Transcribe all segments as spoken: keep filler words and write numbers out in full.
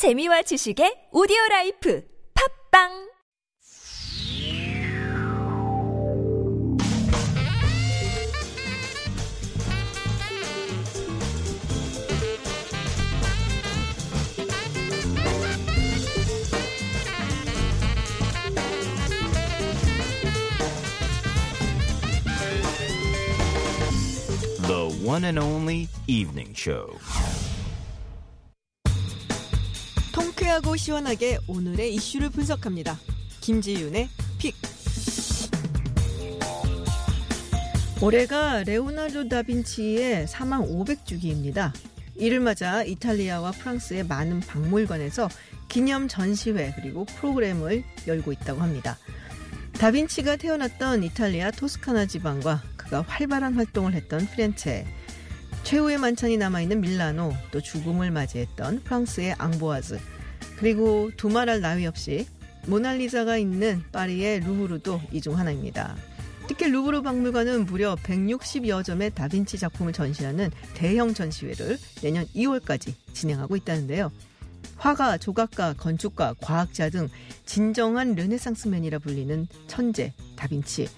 재미와 지식의 오디오라이프 팝빵! One and only evening show. 통쾌하고 시원하게 오늘의 이슈를 분석합니다. 김지윤의 픽. 올해가 레오나르도 다빈치의 사망 오백 주기입니다. 이를 맞아 이탈리아와 프랑스의 많은 박물관에서 기념 전시회 그리고 프로그램을 열고 있다고 합니다. 다빈치가 태어났던 이탈리아 토스카나 지방과 그가 활발한 활동을 했던 피렌체, 최후의 만찬이 남아있는 밀라노, 또 죽음을 맞이했던 프랑스의 앙보아즈, 그리고 두말할 나위 없이 모나리자가 있는 파리의 루브르도 이 중 하나입니다. 특히 루브르 박물관은 무려 백육십여 점의 다빈치 작품을 전시하는 대형 전시회를 내년 이월까지 진행하고 있다는데요. 화가, 조각가, 건축가, 과학자 등 진정한 르네상스맨이라 불리는 천재 다빈치.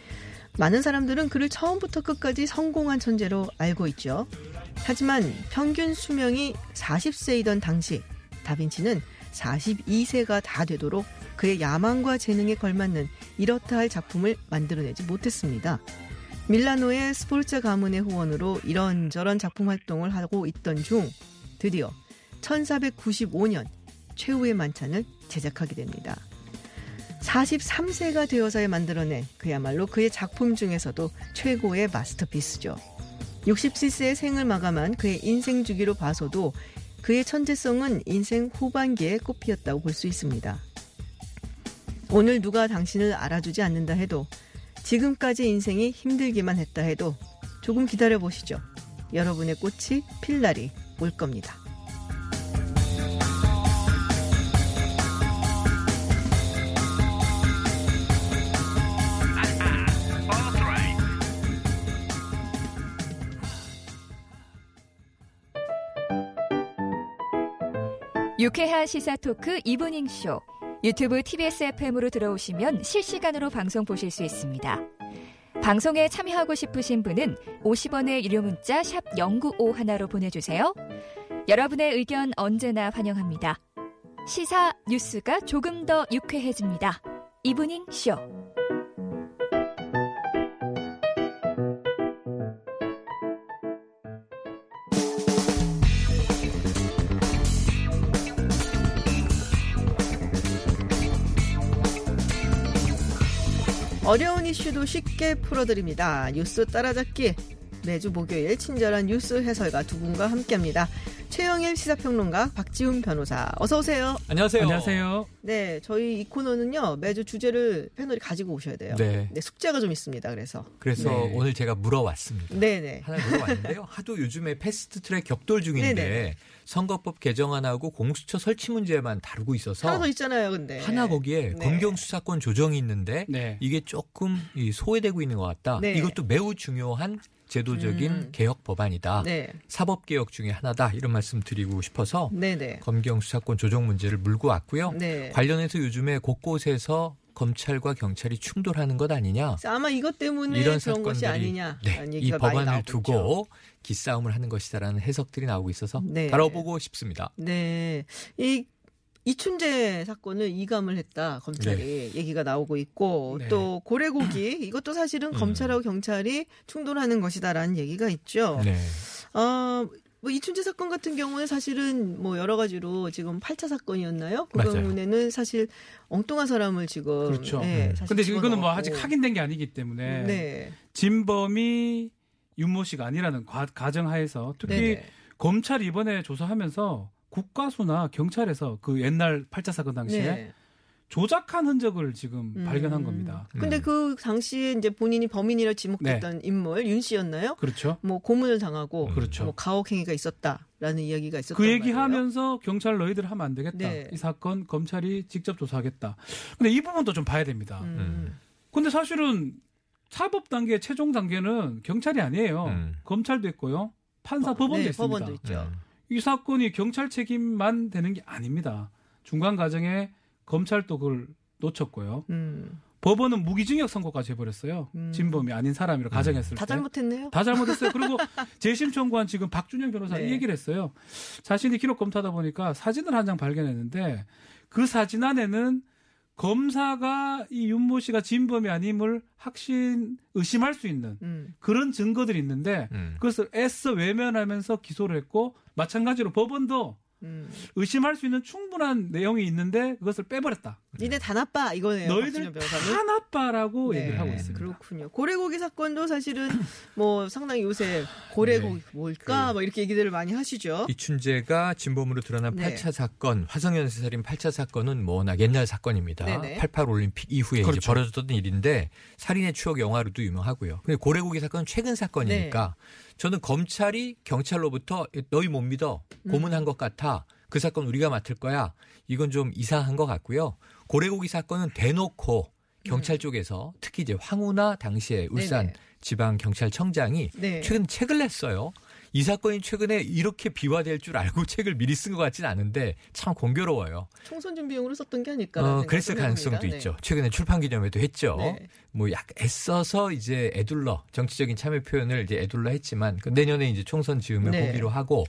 많은 사람들은 그를 처음부터 끝까지 성공한 천재로 알고 있죠. 하지만 평균 수명이 사십 세이던 당시 다빈치는 사십이 세가 다 되도록 그의 야망과 재능에 걸맞는 이렇다 할 작품을 만들어내지 못했습니다. 밀라노의 스포르자 가문의 후원으로 이런저런 작품 활동을 하고 있던 중 드디어 천사백구십오 년 최후의 만찬을 제작하게 됩니다. 사십삼 세가 되어서야 만들어낸 그야말로 그의 작품 중에서도 최고의 마스터피스죠. 육십칠 세의 생을 마감한 그의 인생 주기로 봐서도 그의 천재성은 인생 후반기에 꽃피었다고 볼 수 있습니다. 오늘 누가 당신을 알아주지 않는다 해도, 지금까지 인생이 힘들기만 했다 해도 조금 기다려보시죠. 여러분의 꽃이 필 날이 올 겁니다. 유쾌한 시사 토크 이브닝쇼, 유튜브 티비에스 에프엠으로 들어오시면 실시간으로 방송 보실 수 있습니다. 방송에 참여하고 싶으신 분은 오십 원의 유료 문자 샵 공구오일로 보내주세요. 여러분의 의견 언제나 환영합니다. 시사 뉴스가 조금 더 유쾌해집니다. 이브닝쇼. 어려운 이슈도 쉽게 풀어드립니다. 뉴스 따라잡기. 매주 목요일 친절한 뉴스 해설가 두 분과 함께합니다. 최영일 시사평론가, 박지훈 변호사. 어서 오세요. 안녕하세요. 안녕하세요. 네, 저희 이 코너는요, 매주 주제를 패널이 가지고 오셔야 돼요. 네. 네, 숙제가 좀 있습니다. 그래서. 그래서 네. 오늘 제가 물어왔습니다. 네네. 하나 물어왔는데요. 하도 요즘에 패스트트랙 격돌 중인데 네네. 선거법 개정안하고 공수처 설치 문제만 다루고 있어서 하나 더 있잖아요, 근데. 하나 거기에 네. 검경 수사권 조정이 있는데 네. 이게 조금 소외되고 있는 것 같다. 네. 이것도 매우 중요한 제도적인 음. 개혁 법안이다. 네. 사법개혁 중에 하나다. 이런 말씀 드리고 싶어서 네네. 검경 수사권 조정 문제를 물고 왔고요. 네. 관련해서 요즘에 곳곳에서 검찰과 경찰이 충돌하는 것 아니냐. 아마 이것 때문에 이런 그런 것이 아니냐. 네. 이 법안을 두고 기싸움을 하는 것이다라는 해석들이 나오고 있어서 네. 다뤄보고 싶습니다. 네. 이 이춘재 사건을 이감을 했다. 검찰이 네. 얘기가 나오고 있고 네. 또 고래고기 이것도 사실은 음. 검찰하고 경찰이 충돌하는 것이다라는 얘기가 있죠. 네. 어, 뭐 이춘재 사건 같은 경우는 사실은 뭐 여러 가지로 지금 팔 차 사건이었나요? 그 맞아요. 경우에는 사실 엉뚱한 사람을 지금 그렇죠. 네, 사실 근데 지금 이거는 뭐 아직 확인된 게 아니기 때문에 네. 진범이 윤모 씨가 아니라는 과, 가정하에서 특히 네네. 검찰이 이번에 조사하면서 국과수나 경찰에서 그 옛날 팔 차 사건 당시에 네. 조작한 흔적을 지금 음. 발견한 겁니다. 근데 음. 그 당시에 이제 본인이 범인이라 지목됐던 네. 인물 윤 씨였나요? 그렇죠. 뭐 고문을 당하고 음. 그렇죠. 뭐 가혹행위가 있었다라는 이야기가 있었단 말이에요. 그 얘기하면서 경찰 너희들 하면 안 되겠다. 네. 이 사건 검찰이 직접 조사하겠다. 근데 이 부분도 좀 봐야 됩니다. 음. 근데 사실은 사법 단계 최종 단계는 경찰이 아니에요. 음. 검찰도 있고요. 판사 어, 법원도 네, 있습니다. 법원도 있죠. 음. 이 사건이 경찰 책임만 되는 게 아닙니다. 중간 과정에 검찰도 그걸 놓쳤고요. 음. 법원은 무기징역 선고까지 해버렸어요. 음. 진범이 아닌 사람이라 가정했을 음. 때. 다 잘못했네요. 다 잘못했어요. 그리고 재심 청구한 지금 박준영 변호사 네. 이 얘기를 했어요. 자신이 기록 검토하다 보니까 사진을 한 장 발견했는데 그 사진 안에는 검사가 이 윤모 씨가 진범이 아님을 확신 의심할 수 있는 음. 그런 증거들이 있는데 음. 그것을 애써 외면하면서 기소를 했고 마찬가지로 법원도 음. 의심할 수 있는 충분한 내용이 있는데 그것을 빼버렸다. 니네 다 나빠 이거네요. 너희들 다 나빠라고 네. 얘기를 하고 있습니다. 그렇군요. 고래고기 사건도 사실은 뭐 상당히 요새 고래고기 네. 뭘까 그 막 이렇게 얘기들을 많이 하시죠. 이춘재가 진범으로 드러난 네. 팔 차 사건, 화성연 살인 팔 차 사건은 뭐 워낙 옛날 사건입니다. 네네. 팔팔 올림픽 이후에 그렇죠. 이제 벌어졌던 일인데 살인의 추억 영화로도 유명하고요. 근데 고래고기 사건은 최근 사건이니까 네. 저는 검찰이 경찰로부터 너희 못 믿어 고문한 음. 것 같아. 그 사건 우리가 맡을 거야. 이건 좀 이상한 것 같고요. 고래고기 사건은 대놓고 경찰 쪽에서 특히 이제 황우나 당시에 울산 네네. 지방경찰청장이 네. 최근 책을 냈어요. 이 사건이 최근에 이렇게 비화될 줄 알고 책을 미리 쓴 것 같지는 않은데 참 공교로워요. 총선 준비용으로 썼던 게 아닐까라는 어, 그랬을 가능성도 네. 있죠. 최근에 출판기념회도 했죠. 네. 뭐 약 애써서 이제 애둘러 정치적인 참여 표현을 이제 애둘러 했지만 내년에 이제 총선 즈음을 네. 보기로 하고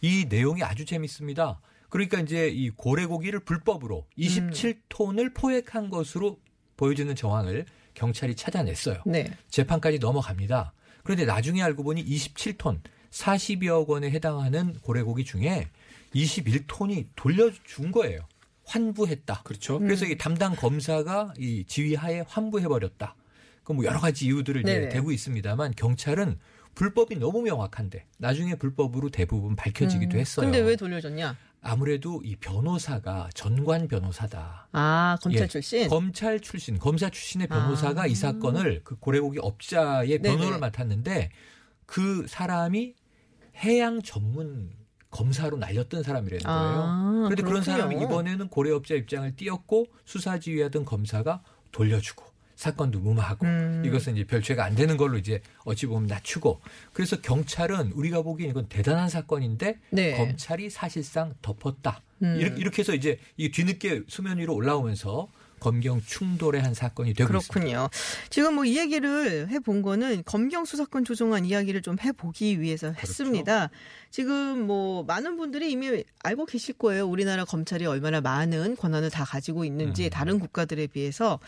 이 내용이 아주 재밌습니다. 그러니까 이제 이 고래고기를 불법으로 이십칠 톤을 포획한 것으로 보여지는 정황을 경찰이 찾아냈어요. 네. 재판까지 넘어갑니다. 그런데 나중에 알고 보니 이십칠 톤. 사십여억 원에 해당하는 고래고기 중에 이십일 톤이 돌려준 거예요. 환부했다. 그렇죠. 그래서 음. 이 담당 검사가 이 지휘하에 환부해버렸다. 그 뭐 여러 가지 이유들을 이제 대고 있습니다만 경찰은 불법이 너무 명확한데 나중에 불법으로 대부분 밝혀지기도 음. 했어요. 근데 왜 돌려줬냐? 아무래도 이 변호사가 전관 변호사다. 아, 검찰 예, 출신? 검찰 출신, 검사 출신의 변호사가 아. 이 사건을 그 고래고기 업자의 변호를 네네. 맡았는데 그 사람이 해양 전문 검사로 날렸던 사람이라는 거예요. 아, 그런데 그렇군요. 그런 사람이 이번에는 고래업자 입장을 띄었고 수사지휘하던 검사가 돌려주고 사건도 무마하고 음. 이것은 이제 별죄가 안 되는 걸로 이제 어찌 보면 낮추고 그래서 경찰은 우리가 보기엔 이건 대단한 사건인데 네. 검찰이 사실상 덮었다. 음. 이렇게 해서 이제 이게 뒤늦게 수면 위로 올라오면서 검경 충돌의 한 사건이 되고 그렇군요. 있습니다. 그렇군요. 지금 뭐 이 얘기를 해본 거는 검경 수사권 조정안 이야기를 좀 해보기 위해서 그렇죠. 했습니다. 지금 뭐 많은 분들이 이미 알고 계실 거예요. 우리나라 검찰이 얼마나 많은 권한을 다 가지고 있는지 음. 다른 국가들에 비해서.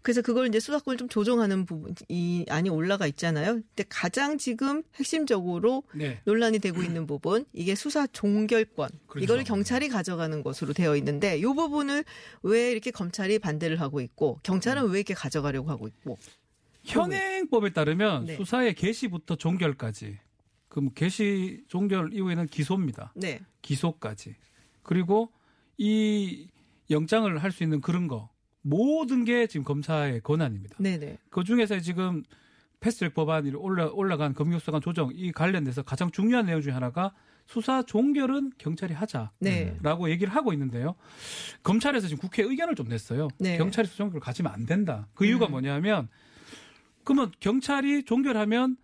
그래서 그걸 이제 수사권을 좀 조정하는 부분이 안이 올라가 있잖아요. 근데 가장 지금 핵심적으로 네. 논란이 되고 있는 부분 이게 수사 종결권. 그렇죠. 이걸 경찰이 가져가는 것으로 되어 있는데 이 부분을 왜 이렇게 검찰이 반대를 하고 있고 경찰은 음. 왜 이렇게 가져가려고 하고 있고. 현행법에 따르면 네. 수사의 개시부터 종결까지. 그럼 개시 종결 이후에는 기소입니다. 네. 기소까지. 그리고 이 영장을 할 수 있는 그런 거. 모든 게 지금 검사의 권한입니다. 네네. 그 중에서 지금 패스트트랙 법안이 올라, 올라간 검경수사권 조정 이 관련돼서 가장 중요한 내용 중에 하나가 수사 종결은 경찰이 하자라고 네. 얘기를 하고 있는데요. 검찰에서 지금 국회에 의견을 좀 냈어요. 네. 경찰이 수사 종결을 가지면 안 된다. 그 이유가 음. 뭐냐면 그러면 경찰이 종결하면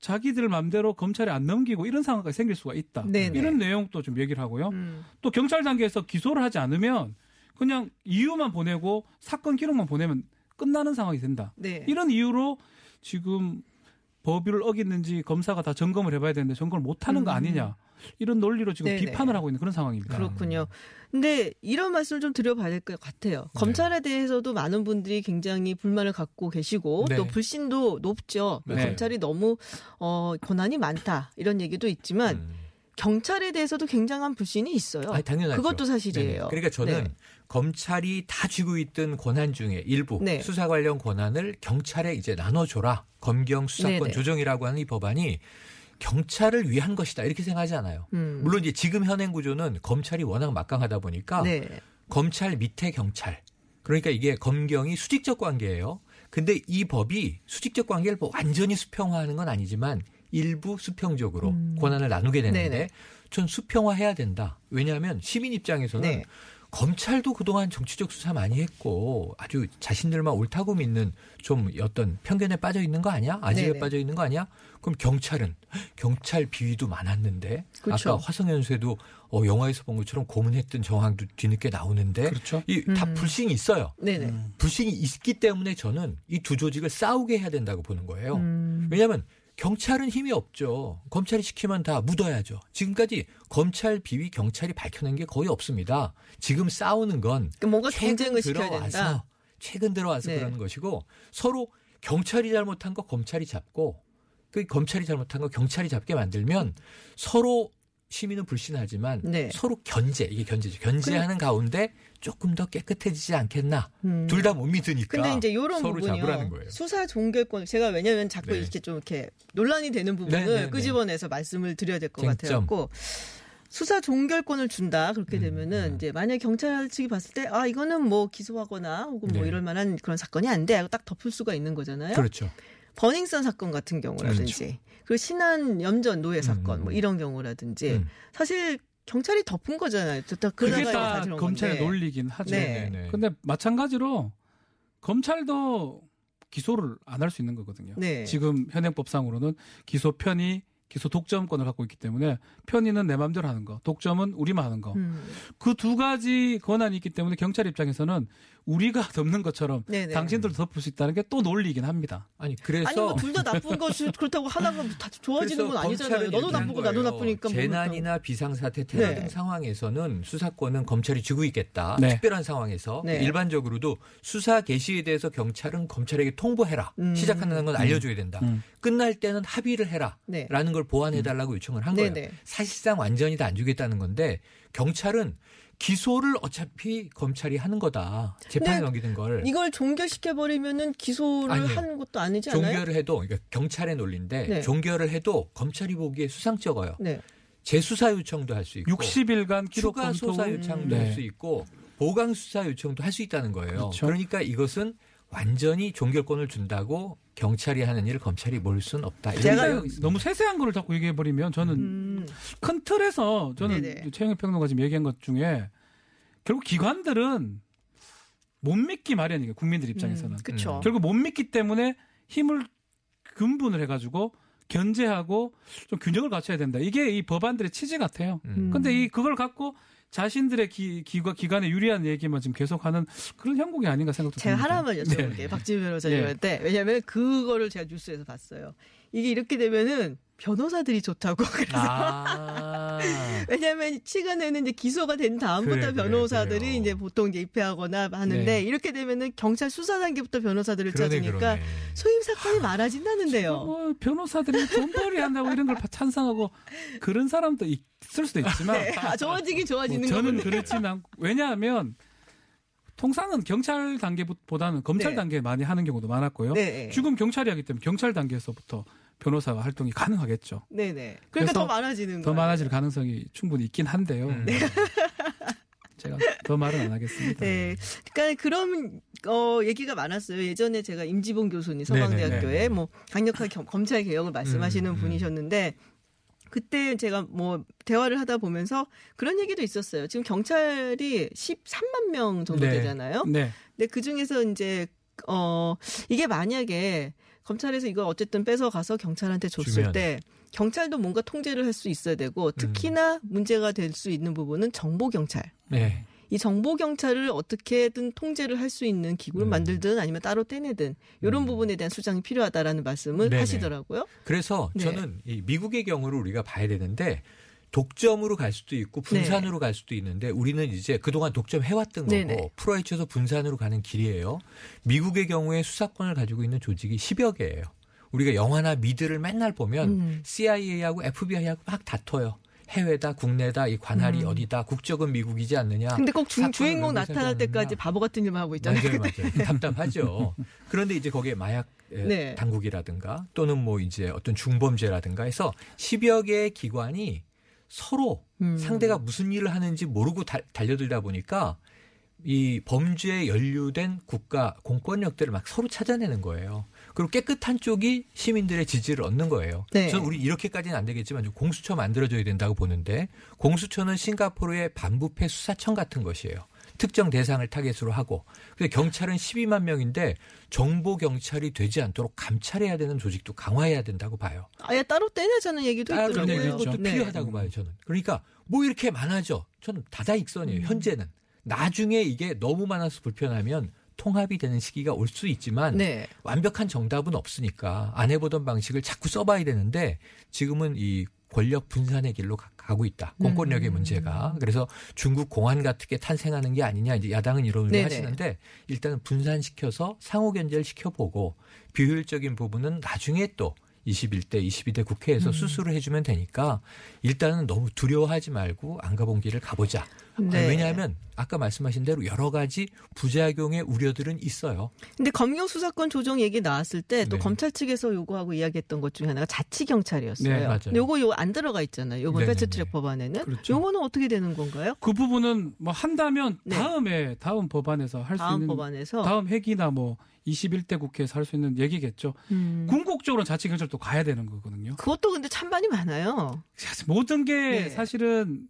자기들 마음대로 검찰에 안 넘기고 이런 상황까지 생길 수가 있다. 네네. 이런 내용도 좀 얘기를 하고요. 음. 또 경찰 단계에서 기소를 하지 않으면 그냥 이유만 보내고 사건 기록만 보내면 끝나는 상황이 된다. 네. 이런 이유로 지금 법률을 어겼는지 검사가 다 점검을 해봐야 되는데 점검을 못하는 음. 거 아니냐. 이런 논리로 지금 네네. 비판을 하고 있는 그런 상황입니다. 그렇군요. 그런데 이런 말씀을 좀 드려봐야 될 것 같아요. 네. 검찰에 대해서도 많은 분들이 굉장히 불만을 갖고 계시고 네. 또 불신도 높죠. 네. 검찰이 너무 어, 권한이 많다. 이런 얘기도 있지만 음. 경찰에 대해서도 굉장한 불신이 있어요. 아니, 당연하죠. 그것도 사실이에요. 네. 그러니까 저는 네. 검찰이 다 쥐고 있던 권한 중에 일부 네. 수사 관련 권한을 경찰에 이제 나눠줘라. 검경 수사권 네네. 조정이라고 하는 이 법안이 경찰을 위한 것이다. 이렇게 생각하지 않아요. 음. 물론 이제 지금 현행 구조는 검찰이 워낙 막강하다 보니까 네. 검찰 밑에 경찰. 그러니까 이게 검경이 수직적 관계예요. 근데 이 법이 수직적 관계를 뭐 완전히 수평화하는 건 아니지만 일부 수평적으로 음. 권한을 나누게 되는데 네네. 전 수평화해야 된다. 왜냐하면 시민 입장에서는 네. 검찰도 그동안 정치적 수사 많이 했고 아주 자신들만 옳다고 믿는 좀 어떤 편견에 빠져 있는 거 아니야? 아재에 빠져 있는 거 아니야? 그럼 경찰은 경찰 비위도 많았는데 그렇죠. 아까 화성연수에도 어, 영화에서 본 것처럼 고문했던 정황도 뒤늦게 나오는데 그렇죠. 이, 다 음. 불신이 있어요. 네네. 불신이 있기 때문에 저는 이 두 조직을 싸우게 해야 된다고 보는 거예요. 음. 왜냐하면 경찰은 힘이 없죠. 검찰이 시키면 다 묻어야죠. 지금까지 검찰 비위 경찰이 밝혀낸 게 거의 없습니다. 지금 싸우는 건 그러니까 뭔가 경쟁을 시켜야 된다. 최근 들어와서 네. 그러는 것이고 서로 경찰이 잘못한 거 검찰이 잡고 그 검찰이 잘못한 거 경찰이 잡게 만들면 서로 시민은 불신하지만 네. 서로 견제, 이게 견제죠. 견제하는 그래. 가운데 조금 더 깨끗해지지 않겠나. 음. 둘 다 못 믿으니까 근데 이제 요런 서로 부분이요. 잡으라는 거예요. 수사 종결권. 제가 왜냐하면 자꾸 네. 이렇게 좀 이렇게 논란이 되는 부분을 네, 네, 끄집어내서 네. 말씀을 드려야 될 것 같아요. 수사 종결권을 준다. 그렇게 음, 되면은 음. 이제 만약에 경찰 측이 봤을 때 아 이거는 뭐 기소하거나 혹은 네. 뭐 이럴 만한 그런 사건이 안 돼. 하고 딱 덮을 수가 있는 거잖아요. 그렇죠. 버닝썬 사건 같은 경우라든지 그렇죠. 그리고 신안 염전 노예 사건 음. 뭐 이런 경우라든지 음. 사실 경찰이 덮은 거잖아요. 그게 다 검찰의 논리긴 하죠. 그런데 네. 마찬가지로 검찰도 기소를 안 할 수 있는 거거든요. 네. 지금 현행법상으로는 기소 편의, 기소 독점권을 갖고 있기 때문에 편의는 내 마음대로 하는 거, 독점은 우리만 하는 거. 음. 그 두 가지 권한이 있기 때문에 경찰 입장에서는 우리가 덮는 것처럼 네네. 당신들도 덮을 수 있다는 게 또 논리이긴 합니다. 아니 그래서 아니 뭐 둘 다 나쁜 거 그렇다고 하나가 다 좋아지는 건 아니잖아요. 너도 나쁘고 나도 나쁘니까. 재난이나 비상사태 테러 네. 등 상황에서는 수사권은 검찰이 쥐고 있겠다. 네. 특별한 상황에서 네. 일반적으로도 수사 개시에 대해서 경찰은 검찰에게 통보해라. 음. 시작한다는 건 알려줘야 된다. 음. 끝날 때는 합의를 해라. 네. 라는 걸 보완해달라고 음. 요청을 한 거예요. 네네. 사실상 완전히 다 안 주겠다는 건데 경찰은 기소를 어차피 검찰이 하는 거다. 재판에 넘기는 걸. 이걸 종결시켜버리면은 기소를 아니요. 하는 것도 아니지 않아요? 종결을 해도 그러니까 경찰의 논리인데 네. 종결을 해도 검찰이 보기에 수상쩍어요. 네. 재수사 요청도 할 수 있고 육십 일간 기록 검토. 추가 수사 요청도 음. 할 수 있고 보강 수사 요청도 할 수 있다는 거예요. 그렇죠. 그러니까 이것은 완전히 종결권을 준다고 경찰이 하는 일을 검찰이 모를 수는 없다. 제가 너무 세세한 걸 자꾸 얘기해버리면 저는 음. 큰 틀에서 저는 최영일 평론가 지금 얘기한 것 중에 결국 기관들은 못 믿기 마련이에요. 국민들 입장에서는. 음, 음. 결국 못 믿기 때문에 힘을 근분을 해가지고 견제하고 좀 균형을 갖춰야 된다. 이게 이 법안들의 취지 같아요. 그런데 음. 그걸 갖고 자신들의 기, 기관, 기관에 유리한 얘기만 지금 계속하는 그런 형국이 아닌가 생각도 제가 듭니다. 제가 하나만 여쭤볼게요. 박지훈 변호사님한테. 네. 왜냐하면 그거를 제가 뉴스에서 봤어요. 이게 이렇게 되면은 변호사들이 좋다고. 그래서 아~ 왜냐하면 최근에는 이제 기소가 된 다음부터 그래, 변호사들이 그래, 이제 보통 이제 입회하거나 하는데 네. 이렇게 되면은 경찰 수사 단계부터 변호사들을 그러네, 찾으니까 그러네. 소임 사건이 많아진다는데요. 뭐 변호사들이 돈벌이 한다고 이런 걸 찬성하고 그런 사람도 있을 수도 있지만 네. 아, 좋아지긴 좋아지는 뭐 저는 그렇진 않고 왜냐하면 통상은 경찰 단계보다는 검찰 네. 단계에 많이 하는 경우도 많았고요. 네. 지금 경찰이 하기 때문에 경찰 단계에서부터 변호사 활동이 가능하겠죠. 네네. 그러니까 더 많아지는 더 거예요. 많아질 가능성이 충분히 있긴 한데요. 음. 네. 제가 더 말은 안 하겠습니다. 네. 그러니까 그런 어, 얘기가 많았어요. 예전에 제가 임지봉 교수님 서강대학교에 뭐 강력한 검찰 개혁을 말씀하시는 음, 음. 분이셨는데 그때 제가 뭐 대화를 하다 보면서 그런 얘기도 있었어요. 지금 경찰이 십삼만 명 정도 네. 되잖아요. 네. 근데 그 중에서 이제 어 이게 만약에 검찰에서 이걸 어쨌든 뺏어가서 경찰한테 줬을 중요하네. 때 경찰도 뭔가 통제를 할 수 있어야 되고 특히나 음. 문제가 될 수 있는 부분은 정보경찰. 네. 이 정보경찰을 어떻게든 통제를 할 수 있는 기구를 음. 만들든 아니면 따로 떼내든 이런 음. 부분에 대한 수장이 필요하다라는 말씀을 네네. 하시더라고요. 그래서 네. 저는 이 미국의 경우를 우리가 봐야 되는데 독점으로 갈 수도 있고 분산으로 네. 갈 수도 있는데 우리는 이제 그동안 독점해왔던 거고 네네. 풀어헤쳐서 분산으로 가는 길이에요. 미국의 경우에 수사권을 가지고 있는 조직이 십여 개예요. 우리가 영화나 미드를 맨날 보면 음. 씨아이에이하고 에프비아이하고 막 다퉈요. 해외다 국내다 이 관할이 음. 어디다 국적은 미국이지 않느냐. 근데 꼭 주, 주인공 나타날 때까지 바보 같은 일만 하고 있잖아요. 맞아요. 맞아요. 답답하죠. 그런데 이제 거기에 마약 네. 당국이라든가 또는 뭐 이제 어떤 중범죄라든가 해서 십여 개의 기관이 서로 음. 상대가 무슨 일을 하는지 모르고 달, 달려들다 보니까 이 범죄에 연루된 국가 공권 역대를 막 서로 찾아내는 거예요. 그리고 깨끗한 쪽이 시민들의 지지를 얻는 거예요. 네. 저는 우리 이렇게까지는 안 되겠지만 좀 공수처 만들어줘야 된다고 보는데 공수처는 싱가포르의 반부패 수사청 같은 것이에요. 특정 대상을 타겟으로 하고, 근데 경찰은 십이만 명인데 정보 경찰이 되지 않도록 감찰해야 되는 조직도 강화해야 된다고 봐요. 아예 따로 떼내자는 얘기도 따로 있더라고요. 따로 떼내는 것도 네. 필요하다고 봐요, 저는. 그러니까 뭐 이렇게 많아져. 저는 다다익선이에요, 음. 현재는. 나중에 이게 너무 많아서 불편하면 통합이 되는 시기가 올 수 있지만 네. 완벽한 정답은 없으니까 안 해보던 방식을 자꾸 써봐야 되는데 지금은 이 권력 분산의 길로 가고 있다. 공권력의 음. 문제가. 그래서 중국 공안 같은 게 탄생하는 게 아니냐. 이제 야당은 이런 의견을 하시는데 일단은 분산시켜서 상호 견제를 시켜보고 비효율적인 부분은 나중에 또 이십일 대, 이십이 대 국회에서 음. 수술을 해주면 되니까 일단은 너무 두려워하지 말고 안 가본 길을 가보자. 네. 왜냐하면 아까 말씀하신 대로 여러 가지 부작용의 우려들은 있어요. 그런데 검경 수사권 조정 얘기 나왔을 때 또 네. 검찰 측에서 요구하고 이야기했던 것 중에 하나가 자치 경찰이었어요. 네, 맞아요. 요거 요거 안 들어가 있잖아요. 요번 패스트트랙 법안에는. 그렇죠. 요거는 어떻게 되는 건가요? 그 부분은 뭐 한다면 네. 다음에 다음 법안에서 할 수 있는 법안에서 다음 회기나 뭐 이십일 대 국회에서 할 수 있는 얘기겠죠. 음. 궁극적으로 자치 경찰도 가야 되는 거거든요. 그것도 근데 찬반이 많아요. 모든 게 네. 사실은.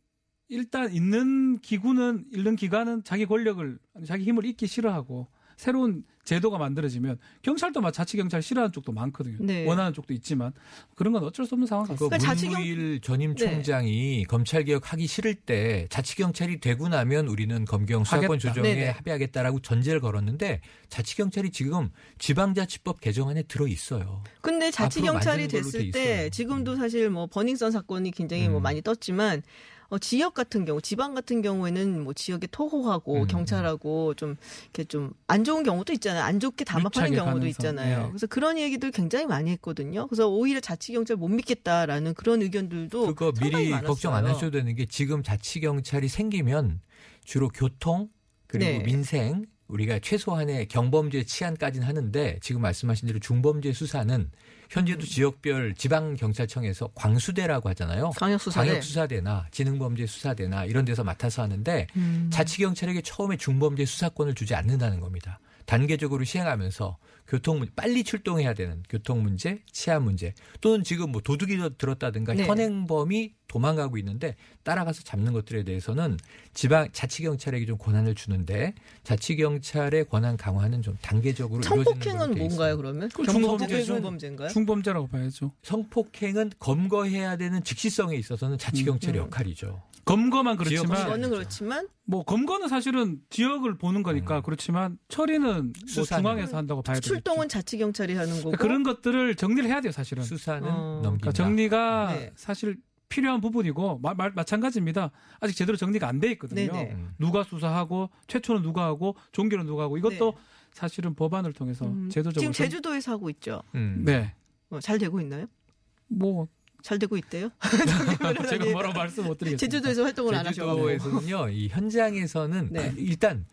일단 있는 기구는 있는 기관은 자기 권력을 자기 힘을 잃기 싫어하고 새로운 제도가 만들어지면 경찰도 막 자치경찰 싫어하는 쪽도 많거든요. 네. 원하는 쪽도 있지만 그런 건 어쩔 수 없는 상황 같습니다. 그러니까 문무일 자치경... 전임 총장이 네. 검찰개혁하기 싫을 때 자치경찰이 되고 나면 우리는 검경 수사권 조정에 네네. 합의하겠다라고 전제를 걸었는데 자치경찰이 지금 지방자치법 개정안에 들어있어요. 근데 자치경찰이 됐을 때 지금도 사실 뭐 버닝썬 사건이 굉장히 음. 뭐 많이 떴지만 어, 지역 같은 경우, 지방 같은 경우에는 뭐 지역에 토호하고 음. 경찰하고 좀 이렇게 좀 안 좋은 경우도 있잖아요. 안 좋게 담합하는 경우도 가능성. 있잖아요. 네. 그래서 그런 얘기들 굉장히 많이 했거든요. 그래서 오히려 자치경찰 못 믿겠다라는 그런 의견들도 그거 미리 많았어요. 걱정 안 하셔도 되는 게 지금 자치경찰이 생기면 주로 교통 그리고 네. 민생 우리가 최소한의 경범죄 치안까지는 하는데 지금 말씀하신 대로 중범죄 수사는 현재도 음. 지역별 지방경찰청에서 광수대라고 하잖아요. 광역수사대. 광역수사대나 지능범죄수사대나 이런 데서 맡아서 하는데 음. 자치경찰에게 처음에 중범죄 수사권을 주지 않는다는 겁니다. 단계적으로 시행하면서 교통 빨리 출동해야 되는 교통 문제, 치안 문제 또는 지금 뭐 도둑이 들었다든가 네. 현행범이 도망가고 있는데 따라가서 잡는 것들에 대해서는 지방 자치경찰에게 좀 권한을 주는데 자치경찰의 권한 강화는 좀 단계적으로 이루어지는 걸로 돼 있습니다. 성폭행은 뭔가요 그러면? 중범죄, 중범죄인가요? 중범죄라고 봐야죠. 성폭행은 검거해야 되는 즉시성에 있어서는 자치경찰의 음, 음. 역할이죠. 검거만 그렇지만, 검거는 그렇지만 뭐 검거는 사실은 지역을 보는 거니까 음. 그렇지만 처리는 뭐 중앙에서 한다고 봐야 되겠죠. 출동은 자치경찰이 하는 거고 그러니까 그런 것들을 정리를 해야 돼요 사실은. 수사는 어. 넘긴다. 그러니까 정리가 네. 사실 필요한 부분이고 마, 마, 마찬가지입니다. 아직 제대로 정리가 안 돼 있거든요. 네네. 누가 수사하고 최초는 누가 하고 종결은 누가 하고 이것도 네. 사실은 법안을 통해서 음. 제도적으로 지금 제주도에서 하고 있죠. 음. 네, 어, 잘 되고 있나요? 뭐. 잘 되고 있대요. 제가 뭐라고 말씀 못 드리겠습니다. 제주도에서 활동을 안 하셔서. 제주도에서는요. 이 현장에서는 네. 일단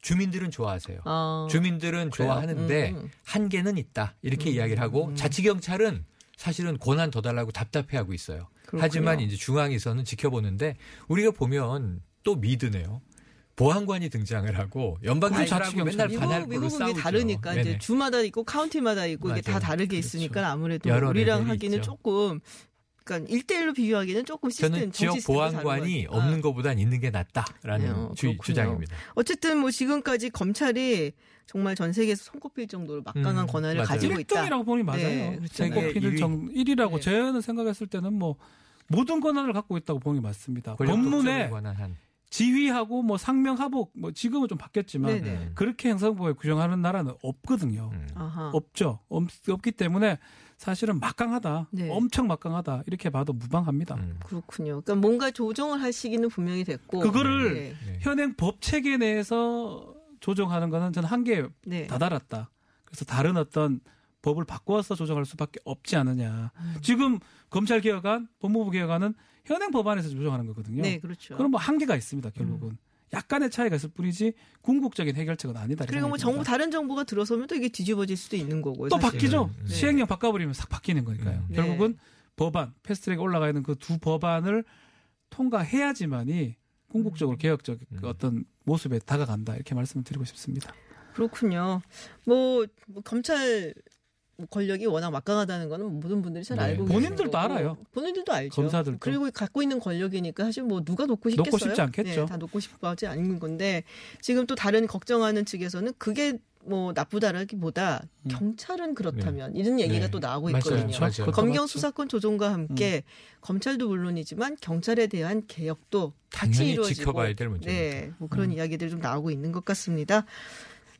주민들은 좋아하세요. 어, 주민들은 그래요? 좋아하는데 음. 한계는 있다. 이렇게 음. 이야기를 하고 음. 자치경찰은 사실은 권한 더 달라고 답답해하고 있어요. 그렇군요. 하지만 이제 중앙에서는 지켜보는데 우리가 보면 또 미드네요. 보안관이 등장을 하고 연방경찰하고 맨날 반할부로 싸우죠. 미국이 다르니까 네네. 이제 주마다 있고 카운티마다 있고 맞아요. 이게 다 다르게 그렇죠. 있으니까 아무래도 우리랑 하기는 있죠. 조금 그러니까 일대일로 비유하기는 조금 시스템 저는 지역 보안관이 없는 것보단 있는 게 낫다라는 어, 주, 주장입니다. 어쨌든 뭐 지금까지 검찰이 정말 전 세계에서 손꼽힐 정도로 막강한 음, 권한을 맞아요. 가지고 있다. 일 등이라고 보니 맞아요. 네, 손꼽히는 일 위라고 네. 저는 생각했을 때는 뭐 모든 권한을 갖고 있다고 보는 게 맞습니다. 법문에 지휘하고 뭐 상명하복 뭐 지금은 좀 바뀌었지만 네네. 그렇게 행정법에 규정하는 나라는 없거든요. 음. 없죠. 없, 없기 때문에 사실은 막강하다. 네. 엄청 막강하다. 이렇게 봐도 무방합니다. 음. 그렇군요. 그러니까 뭔가 조정을 할 시기는 분명히 됐고 그거를 네. 네. 현행 법 체계 내에서 조정하는 거는 저는 한계에 네. 다다랐다. 그래서 다른 어떤 법을 바꿔서 조정할 수밖에 없지 않느냐. 음. 지금 검찰 개혁안, 법무부 개혁안은 현행 법안에서 조정하는 거거든요. 네, 그렇죠. 그럼 뭐 한계가 있습니다, 결국은. 음. 약간의 차이가 있을 뿐이지 궁극적인 해결책은 아니다. 그리고 뭐 정부 다른 정부가 들어서면 또 이게 뒤집어질 수도 있는 거고. 또 사실은. 바뀌죠. 네. 시행령 바꿔버리면 싹 바뀌는 거니까요. 음. 결국은 네. 법안, 패스트트랙에 올라가 있는 그 두 법안을 통과해야지만이 궁극적으로 개혁적 음. 어떤 모습에 다가간다. 이렇게 말씀을 드리고 싶습니다. 그렇군요. 뭐, 뭐 검찰 권력이 워낙 막강하다는 거는 모든 분들이 잘 네. 알고 계시고 본인들도 알아요. 본인들도 알죠. 검사들도. 그리고 갖고 있는 권력이니까 사실 뭐 누가 놓고 싶겠어요? 놓고 싶지 않겠죠. 네, 다 놓고 싶어하지 않는 건데 지금 또 다른 걱정하는 측에서는 그게 뭐 나쁘다라기보다 음. 경찰은 그렇다면 네. 이런 얘기가 네. 또 나오고 있거든요. 맞아요. 검경 수사권 조정과 함께 음. 검찰도 물론이지만 경찰에 대한 개혁도 같이 이루어지고 지켜봐야 될 문제입니다. 네, 뭐 그런 음. 이야기들이 좀 나오고 있는 것 같습니다.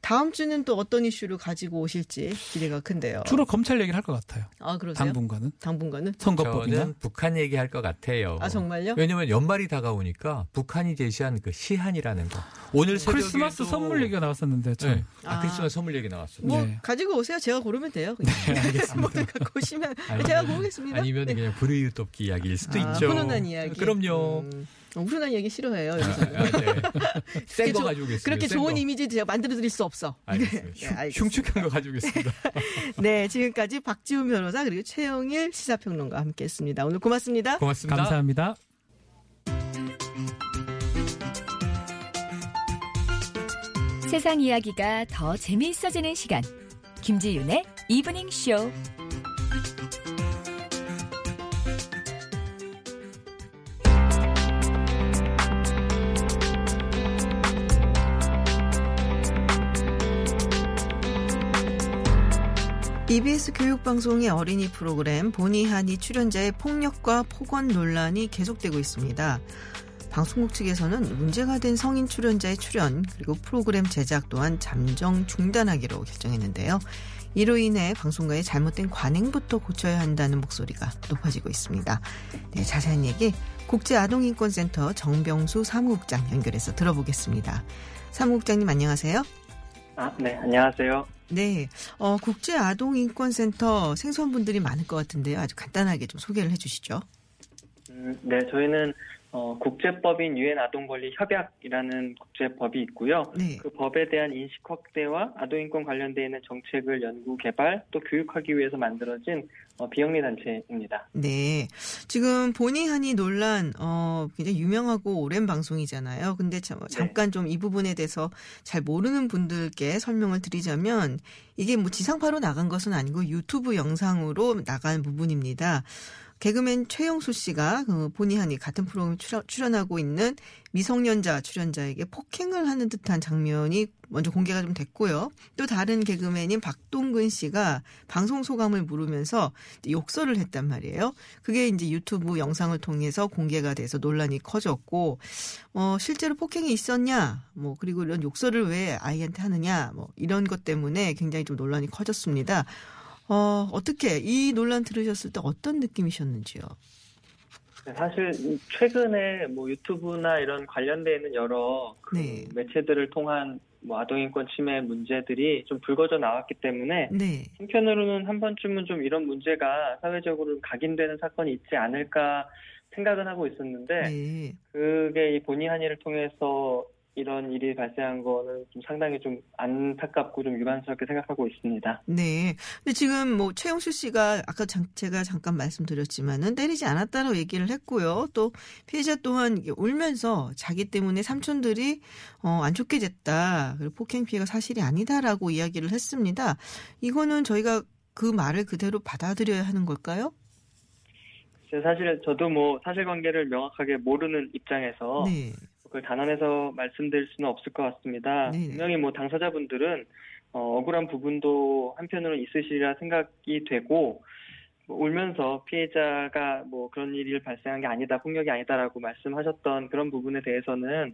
다음 주는 또 어떤 이슈를 가지고 오실지 기대가 큰데요. 주로 검찰 얘기를 할 것 같아요. 아, 그러세요? 당분간은? 당분간은? 선거법이나? 저는 북한 얘기할 것 같아요. 아, 정말요? 왜냐하면 연말이 다가오니까 북한이 제시한 그 시한이라는 거. 오늘 새벽에도. 크리스마스 선물 얘기가 나왔었는데. 네. 아, 아, 크리스마스 선물 얘기 나왔어요. 뭐 네. 가지고 오세요. 제가 고르면 돼요. 네, 알겠습니다. 뭐든 갖고 오시면 아니면, 제가 고르겠습니다. 아니면 네. 그냥 불이웃돕기 이야기일 수도 아, 있죠. 훈훈한 이야기. 그럼요. 음. 훈훈한 얘기 싫어해요. 센 거 아, 네. 가지고 계세요. 그렇게 좋은 거. 이미지 제가 만들어드릴 수 없어. 알겠습니다. 네, 흉측한 거 가지고 계십니다. 네, 지금까지 박지훈 변호사 그리고 최영일 시사평론가 함께했습니다. 오늘 고맙습니다. 고맙습니다. 감사합니다. 세상 이야기가 더 재미있어지는 시간. 김지윤의 이브닝 쇼. 이비에스 교육방송의 어린이 프로그램 보니하니 출연자의 폭력과 폭언 논란이 계속되고 있습니다. 방송국 측에서는 문제가 된 성인 출연자의 출연 그리고 프로그램 제작 또한 잠정 중단하기로 결정했는데요. 이로 인해 방송가의 잘못된 관행부터 고쳐야 한다는 목소리가 높아지고 있습니다. 네, 자세한 얘기 국제아동인권센터 정병수 사무국장 연결해서 들어보겠습니다. 사무국장님 안녕하세요. 아, 네, 안녕하세요. 네, 어, 국제아동인권센터 생소한분들이 많을 것 같은데요. 아주 간단하게 좀 소개를 해주시죠. 음, 네, 저희는 어, 국제법인 유엔 아동권리 협약이라는 국제법이 있고요. 네. 그 법에 대한 인식 확대와 아동인권 관련되어 있는 정책을 연구, 개발, 또 교육하기 위해서 만들어진 어, 비영리 단체입니다. 네, 지금 보니하니 논란 어, 굉장히 유명하고 오랜 방송이잖아요. 근데 참, 잠깐 네. 좀 이 부분에 대해서 잘 모르는 분들께 설명을 드리자면 이게 뭐 지상파로 나간 것은 아니고 유튜브 영상으로 나간 부분입니다. 개그맨 최영수 씨가 그 보니하니 같은 프로그램 출연하고 있는 미성년자 출연자에게 폭행을 하는 듯한 장면이 먼저 공개가 좀 됐고요. 또 다른 개그맨인 박동근 씨가 방송 소감을 물으면서 욕설을 했단 말이에요. 그게 이제 유튜브 영상을 통해서 공개가 돼서 논란이 커졌고, 어, 실제로 폭행이 있었냐, 뭐, 그리고 이런 욕설을 왜 아이한테 하느냐, 뭐, 이런 것 때문에 굉장히 좀 논란이 커졌습니다. 어, 어떻게 이 논란 들으셨을 때 어떤 느낌이셨는지요? 사실 최근에 뭐 유튜브나 이런 관련돼 있는 여러 그 네. 매체들을 통한 뭐 아동인권 침해 문제들이 좀 불거져 나왔기 때문에 네. 한편으로는 한 번쯤은 좀 이런 문제가 사회적으로 각인되는 사건이 있지 않을까 생각은 하고 있었는데 네. 그게 이 보니하니를 통해서 이런 일이 발생한 거는 좀 상당히 좀 안타깝고 좀 유감스럽게 생각하고 있습니다. 네. 근데 지금 뭐 최영수 씨가 아까 장, 제가 잠깐 말씀드렸지만은 때리지 않았다라고 얘기를 했고요. 또 피해자 또한 울면서 자기 때문에 삼촌들이 어, 안 좋게 됐다. 그리고 폭행 피해가 사실이 아니다라고 이야기를 했습니다. 이거는 저희가 그 말을 그대로 받아들여야 하는 걸까요? 사실 저도 뭐 사실관계를 명확하게 모르는 입장에서 네. 그걸 단언해서 말씀드릴 수는 없을 것 같습니다. 네네. 분명히 뭐 당사자분들은 어, 억울한 부분도 한편으로 있으시리라 생각이 되고 뭐 울면서 피해자가 뭐 그런 일이 발생한 게 아니다, 폭력이 아니다라고 말씀하셨던 그런 부분에 대해서는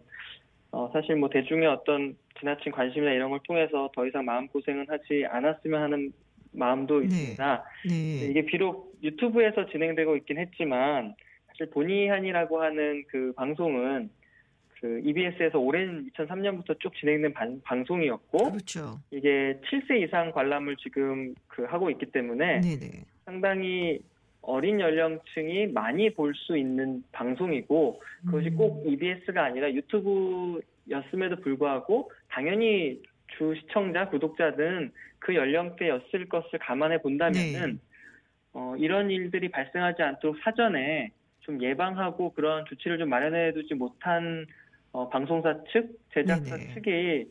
어, 사실 뭐 대중의 어떤 지나친 관심이나 이런 걸 통해서 더 이상 마음고생은 하지 않았으면 하는 마음도 네. 있습니다. 네. 이게 비록 유튜브에서 진행되고 있긴 했지만 사실 보니하니라고 하는 그 방송은 그 이비에스에서 오랜 이천삼 년부터 쭉 진행된 반, 방송이었고 그렇죠. 이게 칠 세 이상 관람을 지금 그 하고 있기 때문에 네네. 상당히 어린 연령층이 많이 볼 수 있는 방송이고 그것이 음. 꼭 이비에스가 아니라 유튜브였음에도 불구하고 당연히 주 시청자, 구독자든 그 연령대였을 것을 감안해 본다면은 네. 어, 이런 일들이 발생하지 않도록 사전에 좀 예방하고 그런 조치를 좀 마련해 두지 못한 어, 방송사 측, 제작사 네네. 측이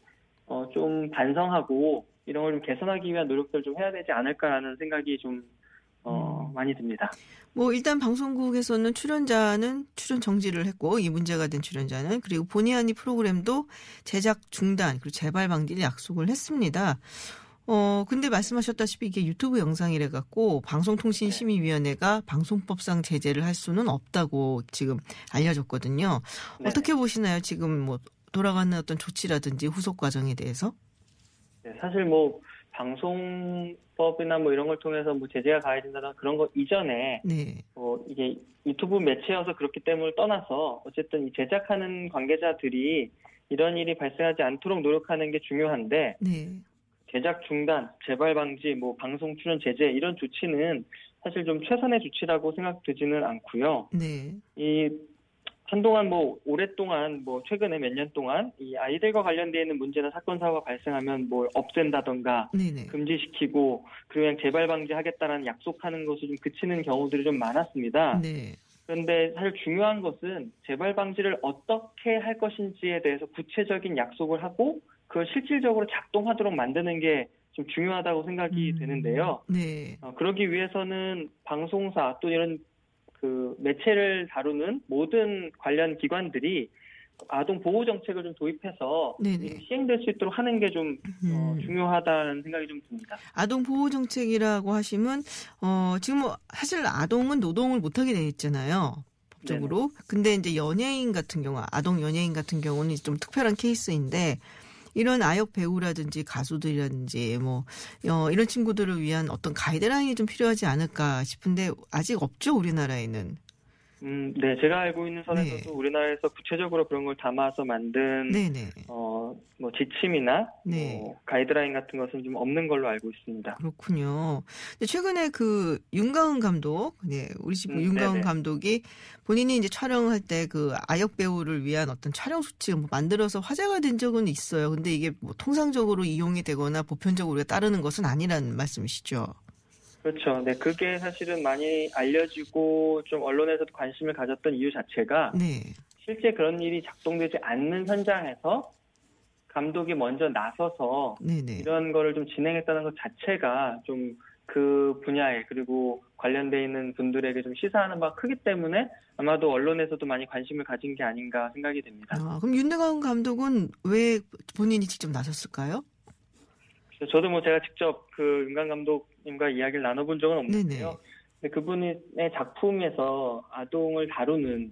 어, 좀 반성하고 이런 걸 좀 개선하기 위한 노력들을 좀 해야 되지 않을까라는 생각이 좀 어, 많이 듭니다. 뭐 일단 방송국에서는 출연자는 출연 정지를 했고 이 문제가 된 출연자는 그리고 본의 아니 프로그램도 제작 중단 그리고 재발 방지를 약속을 했습니다. 어 근데 말씀하셨다시피 이게 유튜브 영상이래 갖고 방송통신심의위원회가 방송법상 제재를 할 수는 없다고 지금 알려졌거든요. 네네. 어떻게 보시나요? 지금 뭐 돌아가는 어떤 조치라든지 후속 과정에 대해서? 네, 사실 뭐 방송법이나 뭐 이런 걸 통해서 뭐 제재가 가해진다거나 그런 거 이전에 네. 뭐 이게 유튜브 매체여서 그렇기 때문에 떠나서 어쨌든 이 제작하는 관계자들이 이런 일이 발생하지 않도록 노력하는 게 중요한데 네. 제작 중단, 재발 방지, 뭐 방송 출연 제재 이런 조치는 사실 좀 최선의 조치라고 생각되지는 않고요. 네. 이 한동안 뭐 오랫동안 뭐 최근에 몇 년 동안 이 아이들과 관련되어 있는 문제나 사건 사고가 발생하면 뭐 없앤다던가 네네. 금지시키고 그리고 그냥 재발 방지하겠다라는 약속하는 것을 좀 그치는 경우들이 좀 많았습니다. 네. 그런데 사실 중요한 것은 재발 방지를 어떻게 할 것인지에 대해서 구체적인 약속을 하고 그걸 실질적으로 작동하도록 만드는 게 좀 중요하다고 생각이 음. 되는데요. 네. 어, 그러기 위해서는 방송사 또 이런 그 매체를 다루는 모든 관련 기관들이 아동 보호 정책을 좀 도입해서 네네. 시행될 수 있도록 하는 게 좀 어, 중요하다는 생각이 좀 듭니다. 아동 보호 정책이라고 하시면 어, 지금 뭐 사실 아동은 노동을 못하게 돼 있잖아요. 법적으로. 네네. 근데 이제 연예인 같은 경우, 아동 연예인 같은 경우는 좀 특별한 케이스인데 이런 아역 배우라든지 가수들이라든지 뭐 어, 이런 친구들을 위한 어떤 가이드라인이 좀 필요하지 않을까 싶은데 아직 없죠 우리나라에는. 음, 네 제가 알고 있는 선에서도 네. 우리나라에서 구체적으로 그런 걸 담아서 만든 네네. 어, 뭐 지침이나 네. 뭐 가이드라인 같은 것은 좀 없는 걸로 알고 있습니다. 그렇군요. 근데 최근에 그 윤가은 감독, 네 우리 집 음, 윤가은 네네. 감독이 본인이 이제 촬영할 때 그 아역 배우를 위한 어떤 촬영 수칙을 뭐 만들어서 화제가 된 적은 있어요. 근데 이게 뭐 통상적으로 이용이 되거나 보편적으로 따르는 것은 아니라는 말씀이시죠. 그렇죠. 네, 그게 사실은 많이 알려지고 좀 언론에서도 관심을 가졌던 이유 자체가 네. 실제 그런 일이 작동되지 않는 현장에서 감독이 먼저 나서서 네네. 이런 거를 좀 진행했다는 것 자체가 좀 그 분야에 그리고 관련돼 있는 분들에게 좀 시사하는 바가 크기 때문에 아마도 언론에서도 많이 관심을 가진 게 아닌가 생각이 됩니다. 아, 그럼 윤가은 감독은 왜 본인이 직접 나섰을까요? 저도 뭐 제가 직접 그 윤가은 감독님과 이야기를 나눠본 적은 없는데요. 근데 그분의 작품에서 아동을 다루는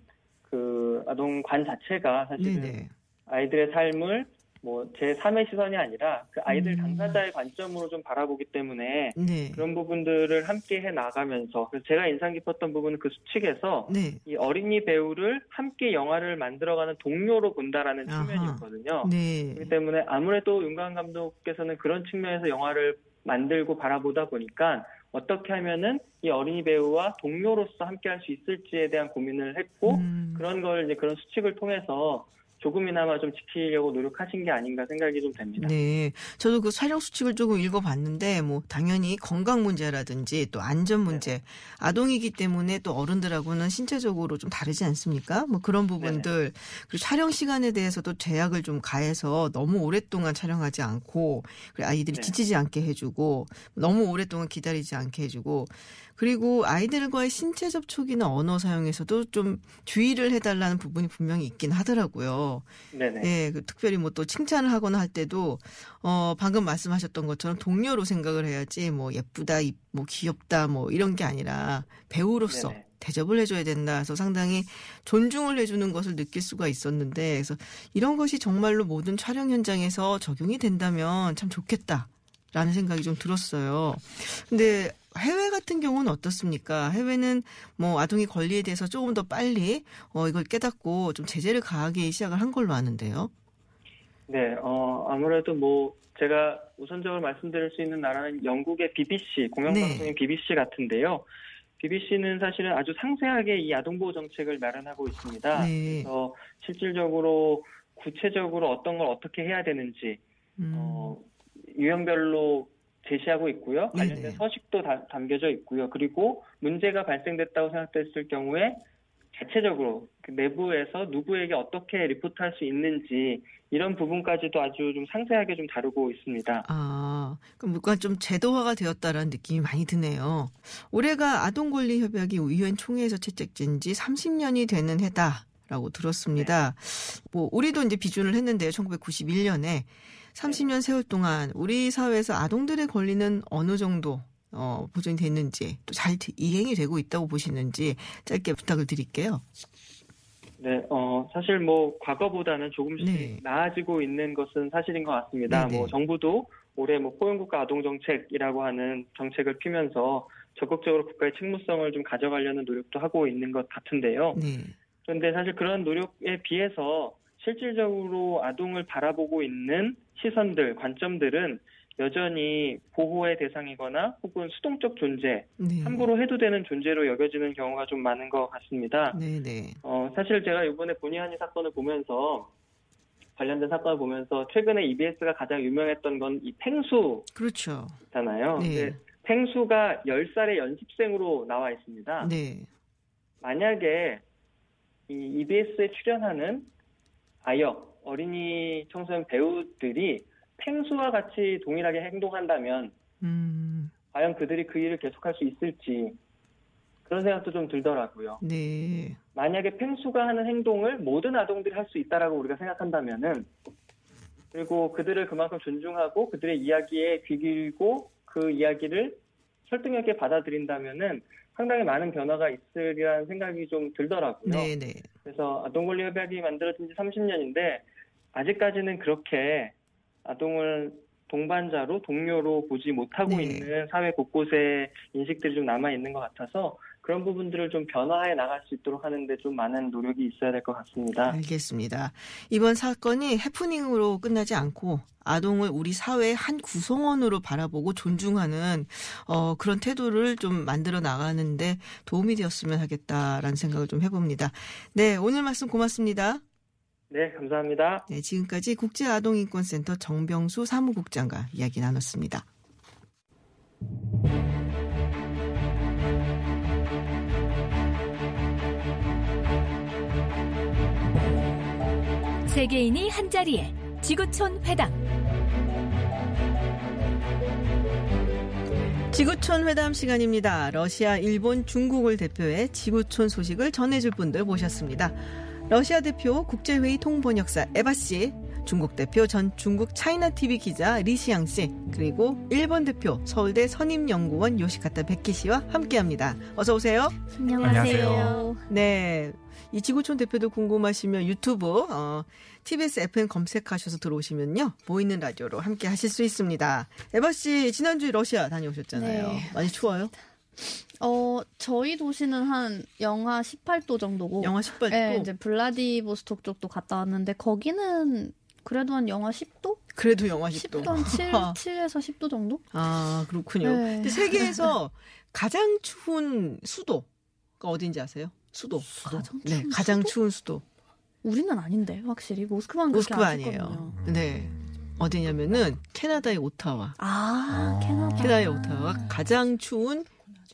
그 아동관 자체가 사실은 네네. 아이들의 삶을 뭐 제 삼의 시선이 아니라 그 아이들 음. 당사자의 관점으로 좀 바라보기 때문에 네. 그런 부분들을 함께 해 나가면서 그래서 제가 인상 깊었던 부분은 그 수칙에서 네. 이 어린이 배우를 함께 영화를 만들어가는 동료로 본다라는 아하. 측면이었거든요. 네. 그렇기 때문에 아무래도 윤가은 감독께서는 그런 측면에서 영화를 만들고 바라보다 보니까 어떻게 하면은 이 어린이 배우와 동료로서 함께 할 수 있을지에 대한 고민을 했고 음. 그런 걸 이제 그런 수칙을 통해서 조금이나마 좀 지키려고 노력하신 게 아닌가 생각이 좀 됩니다. 네, 저도 그 촬영 수칙을 조금 읽어봤는데 뭐 당연히 건강 문제라든지 또 안전 문제, 네. 아동이기 때문에 또 어른들하고는 신체적으로 좀 다르지 않습니까? 뭐 그런 부분들 네. 그리고 촬영 시간에 대해서도 제약을 좀 가해서 너무 오랫동안 촬영하지 않고 그리고 아이들이 네. 지치지 않게 해주고 너무 오랫동안 기다리지 않게 해주고 그리고 아이들과의 신체 접촉이나 언어 사용에서도 좀 주의를 해달라는 부분이 분명히 있긴 하더라고요. 네네. 네, 그 특별히 뭐 또 칭찬을 하거나 할 때도 어 방금 말씀하셨던 것처럼 동료로 생각을 해야지 뭐 예쁘다, 뭐 귀엽다, 뭐 이런 게 아니라 배우로서 네네. 대접을 해줘야 된다. 그래서 상당히 존중을 해주는 것을 느낄 수가 있었는데, 그래서 이런 것이 정말로 모든 촬영 현장에서 적용이 된다면 참 좋겠다라는 생각이 좀 들었어요. 근데 해외 같은 경우는 어떻습니까? 해외는 뭐 아동의 권리에 대해서 조금 더 빨리 어 이걸 깨닫고 좀 제재를 가하기 시작을 한 걸로 아는데요. 네, 어 아무래도 뭐 제가 우선적으로 말씀드릴 수 있는 나라는 영국의 비비씨 공영방송인 네. 비비씨 같은데요. 비비씨는 사실은 아주 상세하게 이 아동보호 정책을 마련하고 있습니다. 네. 그래서 실질적으로 구체적으로 어떤 걸 어떻게 해야 되는지 음. 어, 유형별로 제시하고 있고요. 관련된 네네. 서식도 다, 담겨져 있고요. 그리고 문제가 발생됐다고 생각됐을 경우에 자체적으로 그 내부에서 누구에게 어떻게 리포트할 수 있는지 이런 부분까지도 아주 좀 상세하게 좀 다루고 있습니다. 아, 그러니까요. 그럼 뭔가 좀 제도화가 되었다라는 느낌이 많이 드네요. 올해가 아동권리협약이 유엔 총회에서 채택된 지 삼십 년이 되는 해다라고 들었습니다. 네. 뭐 우리도 이제 비준을 했는데요. 천구백구십일 년에 삼십 년 세월 동안 우리 사회에서 아동들의 권리는 어느 정도 어, 보존이 됐는지 또 잘 이행이 되고 있다고 보시는지 짧게 부탁을 드릴게요. 네, 어, 사실 뭐 과거보다는 조금씩 네. 나아지고 있는 것은 사실인 것 같습니다. 네네. 뭐 정부도 올해 뭐 포용국가 아동정책이라고 하는 정책을 피면서 적극적으로 국가의 책무성을 좀 가져가려는 노력도 하고 있는 것 같은데요. 네. 그런데 사실 그런 노력에 비해서 실질적으로 아동을 바라보고 있는 시선들, 관점들은 여전히 보호의 대상이거나 혹은 수동적 존재, 네. 함부로 해도 되는 존재로 여겨지는 경우가 좀 많은 것 같습니다. 네, 네. 어, 사실 제가 이번에 본의 아닌 사건을 보면서 관련된 사건을 보면서 최근에 이비에스가 가장 유명했던 건 이 펭수 그렇죠. 있잖아요. 네. 네, 펭수가 열 살의 연습생으로 나와 있습니다. 네. 만약에 이 이비에스에 출연하는 아역, 어린이 청소년 배우들이 펭수와 같이 동일하게 행동한다면 음. 과연 그들이 그 일을 계속할 수 있을지 그런 생각도 좀 들더라고요. 네. 만약에 펭수가 하는 행동을 모든 아동들이 할 수 있다라고 우리가 생각한다면은 그리고 그들을 그만큼 존중하고 그들의 이야기에 귀 기울이고 그 이야기를 설득력 있게 받아들인다면은 상당히 많은 변화가 있으리라는 생각이 좀 들더라고요. 네네. 그래서 아동권리협약이 만들어진 지 삼십 년인데 아직까지는 그렇게 아동을 동반자로, 동료로 보지 못하고 네. 있는 사회 곳곳에 인식들이 좀 남아있는 것 같아서 그런 부분들을 좀 변화해 나갈 수 있도록 하는데 좀 많은 노력이 있어야 될 것 같습니다. 알겠습니다. 이번 사건이 해프닝으로 끝나지 않고 아동을 우리 사회의 한 구성원으로 바라보고 존중하는 어, 그런 태도를 좀 만들어 나가는데 도움이 되었으면 하겠다라는 생각을 좀 해봅니다. 네, 오늘 말씀 고맙습니다. 네, 감사합니다. 네, 지금까지 국제아동인권센터 정병수 사무국장과 이야기 나눴습니다. 세계인이 한자리에 지구촌 회담. 지구촌 회담 시간입니다. 러시아, 일본, 중국을 대표해 지구촌 소식을 전해줄 분들 모셨습니다. 러시아 대표 국제회의 통번역사 에바 씨, 중국 대표 전 중국 차이나 티비 기자 리시양 씨, 그리고 일본 대표 서울대 선임연구원 요시카타 베키 씨와 함께합니다. 어서 오세요. 안녕하세요. 네, 이 지구촌 대표도 궁금하시면 유튜브 어, 티비에스 에프엠 검색하셔서 들어오시면요 보이는 라디오로 함께하실 수 있습니다. 에바 씨 지난주에 러시아 다녀오셨잖아요. 네. 많이 추워요? 어, 저희 도시는 한 영하 십팔 도 정도고. 영하 십팔 도? 네, 이제 블라디보스톡 쪽도 갔다 왔는데, 거기는 그래도 한 영하 십 도? 그래도 영하 십 도. 십 도, 칠, 칠에서 십 도 정도? 아, 그렇군요. 네. 근데 세계에서 가장 추운 수도가 어딘지 아세요? 수도. 수도? 가장 추운, 네, 가장 수도? 추운 수도. 우리는 아닌데, 확실히. 모스크바는 그렇게 모스크바 아니에요. 네. 어디냐면은, 캐나다의 오타와. 아, 아. 캐나다. 캐나다의 오타와가 가장 추운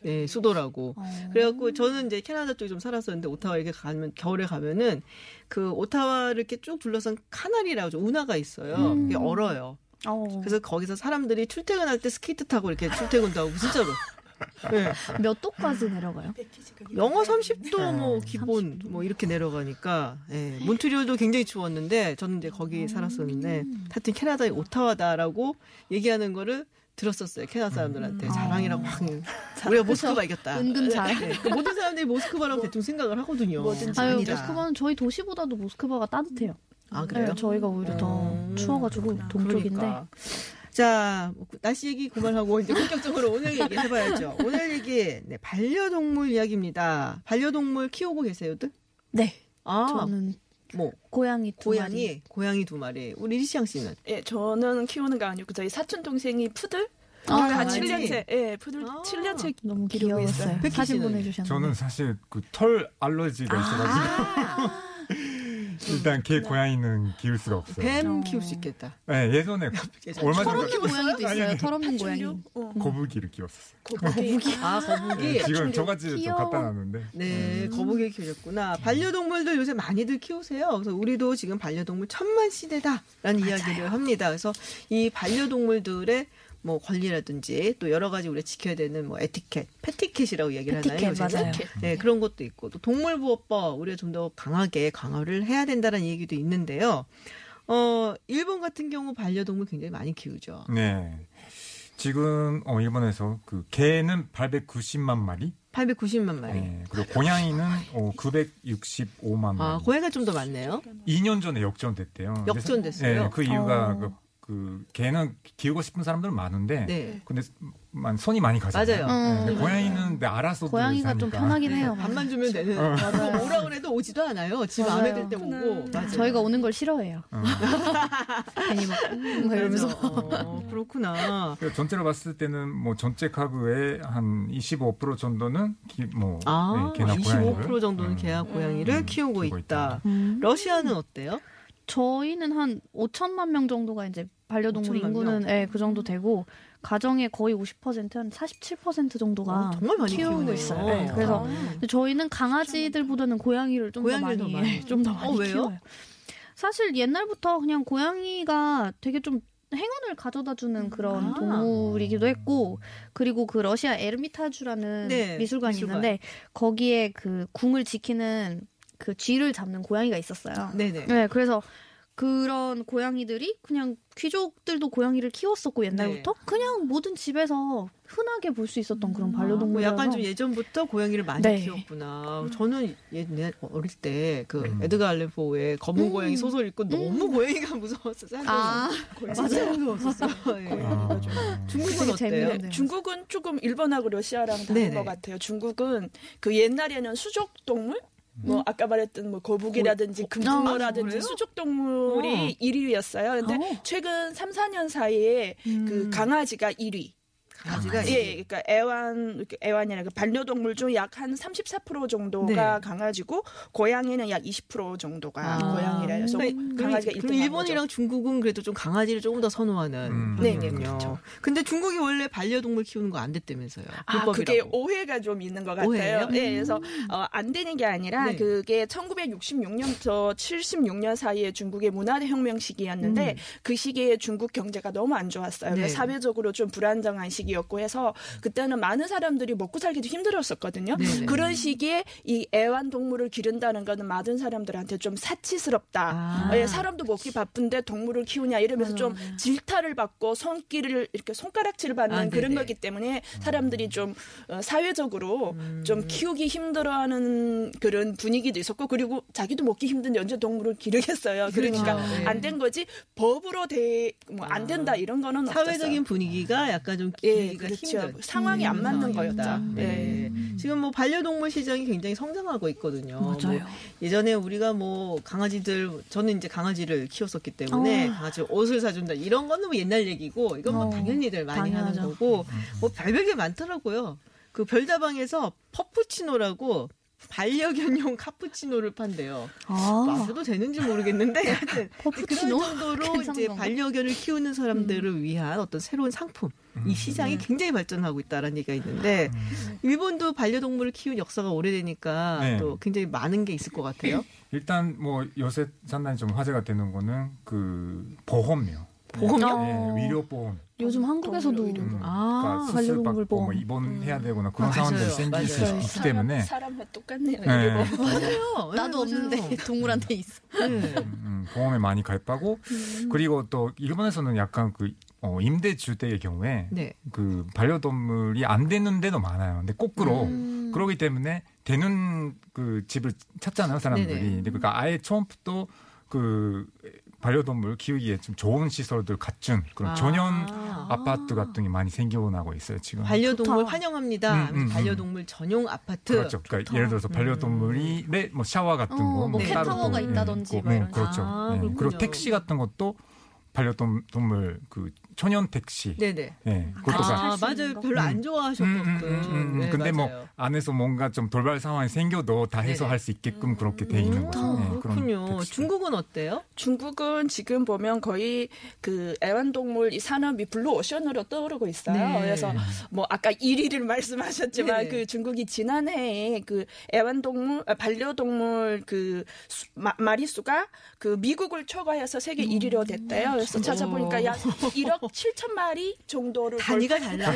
네, 수도라고. 어. 그래갖고 저는 이제 캐나다 쪽에 좀 살았었는데 오타와 이렇게 가면 겨울에 가면은 그 오타와를 이렇게 쭉 둘러싼 카나리라고 좀 운하가 있어요. 음. 그게 얼어요. 어. 그래서 거기서 사람들이 출퇴근할 때 스케이트 타고 이렇게 출퇴근도 하고 진짜로. 네. 몇 도까지 내려가요? 영하 삼십 도 뭐 기본 삼십 도. 뭐 이렇게 내려가니까 네. 몬트리올도 굉장히 추웠는데 저는 이제 거기 음. 살았었는데 하여튼 캐나다의 오타와다라고 얘기하는 거를 들었었어요. 캐나다 사람들한테 음. 자랑이라고 막 우리가 모스크바 이겼다. 은근 잘. 네. 그러니까 모든 사람들이 모스크바라고 뭐, 대충 생각을 하거든요. 뭐든지 아유, 아니다. 모스크바는 저희 도시보다도 모스크바가 따뜻해요. 아 그래요? 네, 저희가 오히려 음. 더 추워가지고 그렇구나. 동쪽인데. 그러니까. 자, 날씨 얘기 그만하고 이제 본격적으로 오늘 얘기 해봐야죠. 오늘 얘기 네, 반려동물 이야기입니다. 반려동물 키우고 계세요들? 네. 아, 저는. 뭐 고양이 두 고양이, 마리. 고양이 두 마리. 우리 리시양 씨는? 예, 저는 키우는 거 아니고 저희 사촌 동생이 푸들. 아, 한 칠 년째. 예, 푸들 아, 칠 년째 너무 귀여웠어요. 있어요. 사진 보내주셨는데. 저는 사실 그 털 알러지가 아~ 있어가지고 일단 개 고양이는 키울 수가 없어요. 뱀 키울 수 있겠다. 네, 예전에 얼마 전에 털없는 고양이도 있어요. 털없는 고양이. 어. 거북이를 키웠었어요. 거북이. 거북이. 아, 거북이. 네, 지금 저같이 좀 갖다 놨는데. 네, 음. 거북이 키우셨구나. 반려동물들 요새 많이들 키우세요. 그래서 우리도 지금 반려동물 천만 시대다라는 맞아요. 이야기를 합니다. 그래서 이 반려동물들의 뭐 권리라든지 또 여러 가지 우리가 지켜야 되는 뭐 에티켓, 패티켓이라고 얘기를 패티켓, 하나요? 맞아요. 네, 그런 것도 있고 또 동물보호법 우리가 좀 더 강하게 강화를 해야 된다는 얘기도 있는데요. 어, 일본 같은 경우 반려동물 굉장히 많이 키우죠. 네. 지금 어, 일본에서 그 개는 팔백구십만 마리? 팔백구십만 마리. 네, 그리고 고양이는 어, 구백육십오만 마리. 아, 고양이가 좀 더 많네요. 이 년 전에 역전됐대요. 역전됐어요? 네, 그 이유가 그, 그 개는 키우고 싶은 사람들은 많은데 네. 근데 손이 많이 가잖아요. 맞아요. 네, 음. 고양이는 네, 알아서 고양이가 사니까. 좀 편하긴 해요. 밥만 주면 되는. 어. 오라고 해도 오지도 않아요. 집 안에 들 때 오고. 맞아요. 저희가 오는 걸 싫어해요. 어. 괜히 막, 음, 이러면서. 어, 그렇구나. 전체로 봤을 때는 뭐 전체 카그의 한 이십오 퍼센트 정도는 기, 뭐 아, 네, 개나 고양이를. 이십오 퍼센트 정도는 음. 개와 고양이를 음, 키우고, 키우고 있다. 음. 러시아는 어때요? 저희는 한 오천만 명 정도가 이제 반려동물 인구는 예, 그 정도 되고 가정의 거의 오십 퍼센트, 한 사십칠 퍼센트 정도가 오, 정말 많이 키우고 키우네요. 있어요. 네, 그래서 아. 저희는 강아지들보다는 고양이를 좀 더 많이, 좀 더 많이 어, 키워요. 사실 옛날부터 그냥 고양이가 되게 좀 행운을 가져다주는 그런 아. 동물이기도 했고, 그리고 그 러시아 에르미타주라는 네, 미술관이 미술관. 있는데 거기에 그 궁을 지키는 그 쥐를 잡는 고양이가 있었어요. 네네. 네, 그래서 그런 고양이들이 그냥 귀족들도 고양이를 키웠었고 옛날부터 네. 그냥 모든 집에서 흔하게 볼 수 있었던 그런 반려동물. 아, 약간 좀 예전부터 고양이를 많이 네. 키웠구나. 저는 옛날 어릴 때 그 음. 에드가 알렌 포의 검은 고양이 음. 소설 읽고 음. 너무 고양이가 무서웠어. 아, 맞아요. 무서웠어. 고양이가 좀. 중국은 어때요? 네. 중국은 조금 일본하고 러시아랑 다른 네네. 것 같아요. 중국은 그 옛날에는 수족 동물. 뭐, 음? 아까 말했던, 뭐, 거북이라든지, 금붕어라든지, 아, 수족동물이 어. 일 위였어요. 근데 어. 최근 삼, 사 년 사이에 음. 그 강아지가 일 위. 강아지가 일 위? 예, 그러니까 애완, 애완이나 반려동물 중 약 한 삼십사 퍼센트 정도가 네. 강아지고, 고양이는 약 이십 퍼센트 정도가 아. 고양이라 해서 그러니까 강아지가 일 등. 일본이랑 거죠. 중국은 그래도 좀 강아지를 조금 더 선호하는. 음. 네, 네, 그렇죠. 근데 중국이 원래 반려동물 키우는 거 안 됐다면서요. 아, 불법이라고. 그게 오해가 좀 있는 것 같아요. 음. 네, 그래서 어, 안 되는 게 아니라 네. 그게 천구백육십육 년부터 칠십육 년 사이에 중국의 문화혁명 시기였는데 음. 그 시기에 중국 경제가 너무 안 좋았어요. 네. 사회적으로 좀 불안정한 시기였고 해서 그때는 많은 사람들이 먹고 살기도 힘들었었거든요. 네네. 그런 시기에 이 애완동물을 기른다는 거는 많은 사람들한테 좀 사치스럽다. 아. 예, 사람도 먹기 바쁜데 동물을 키우냐 이러면서 아. 좀 질타를 받고 손길을 이렇게 손가락질을 받는 아, 그런 거기 때문에 사람들이 좀 어, 사회적으로 음. 좀 키우기 힘들어하는 그런 분위기도 있었고 그리고 자기도 먹기 힘든데 언제 동물을 기르겠어요. 그러니까 아, 네. 안 된 거지 법으로 대 뭐 안 된다 이런 거는 없었어요. 사회적인 분위기가 약간 좀 예, 그렇죠. 힘들, 상황이 안 맞는 거였다. 네. 네. 지금 뭐 반려동물 시장이 굉장히 성장하고 있거든요. 맞아요. 뭐 예전에 우리가 뭐 강아지들, 저는 이제 강아지를 키웠었기 때문에 어. 강아지 옷을 사준다 이런 거는 뭐 옛날 얘기고 이건 뭐 어. 당연히들 많이 당연하죠. 하는 거고 뭐 별별게 많더라고요. 그 별다방에서 퍼프치노라고 반려견용 카푸치노를 판대요. 아. 마셔도 되는지 모르겠는데 퍼프치노? 그런 정도로 이제 반려견을 키우는 사람들을 음. 위한 어떤 새로운 상품. 이 시장이 네. 굉장히 발전하고 있다라는 얘기가 있는데 일본도 반려동물을 키운 역사가 오래되니까 네. 또 굉장히 많은 게 있을 것 같아요. 일단 뭐 요새 상당히 좀 화제가 되는 거는 그 보험이요. 보험요? 네, 의료 보험. 요즘 한국에서도 음, 아, 그러니까 반려동물 보험 뭐 입원해야 되거나 그런 맞아요. 상황들이 생길 수 있기 사람, 때문에 사람과 똑같네요. 네. 맞아요. 나도 없는데 동물한테 있어. 네. 음, 보험에 많이 가입하고 음. 그리고 또 일본에서는 약간 그 어, 임대주택의 경우에 네. 그 반려동물이 안 되는 데도 많아요. 근데 거꾸로 음. 그러기 때문에 되는 그 집을 찾잖아요, 사람들이. 네네. 그러니까 아예 처음부터 그 반려동물 키우기에 좀 좋은 시설들 갖춘 그런 아. 전용 아파트 같은 게 많이 생겨나고 있어요 지금. 반려동물 좋다. 환영합니다. 음, 음, 음. 반려동물 전용 아파트. 그렇죠. 그러니까 예를 들어서 반려동물이 음. 뭐 샤워 같은 어, 거, 뭐 캣타워가 뭐 있다든지, 있고, 뭐 이런. 음, 그렇죠. 아, 네. 그리고 택시 같은 것도 반려동물 그 천연 택시. 네네. 네. 그것도 아, 아 맞아요. 거? 별로 안 좋아하셨거든요. 음, 음, 음, 음. 네, 근데 맞아요. 뭐 안에서 뭔가 좀 돌발 상황이 생겨도 다 해서 할 수 있게끔 음, 그렇게 돼 있는 음, 거죠. 네, 그렇군요. 중국은 어때요? 중국은 지금 보면 거의 그 애완동물 이 산업이 블루오션으로 떠오르고 있어요. 네. 그래서 뭐 아까 일 위를 말씀하셨지만 네네. 그 중국이 지난해에 그 애완동물 반려동물 그 수, 마, 마리수가 그 미국을 초과해서 세계 음, 일 위로 됐대요. 그래서 찾아보니까 약 일억 칠천만 마리 정도를 단위가 달라.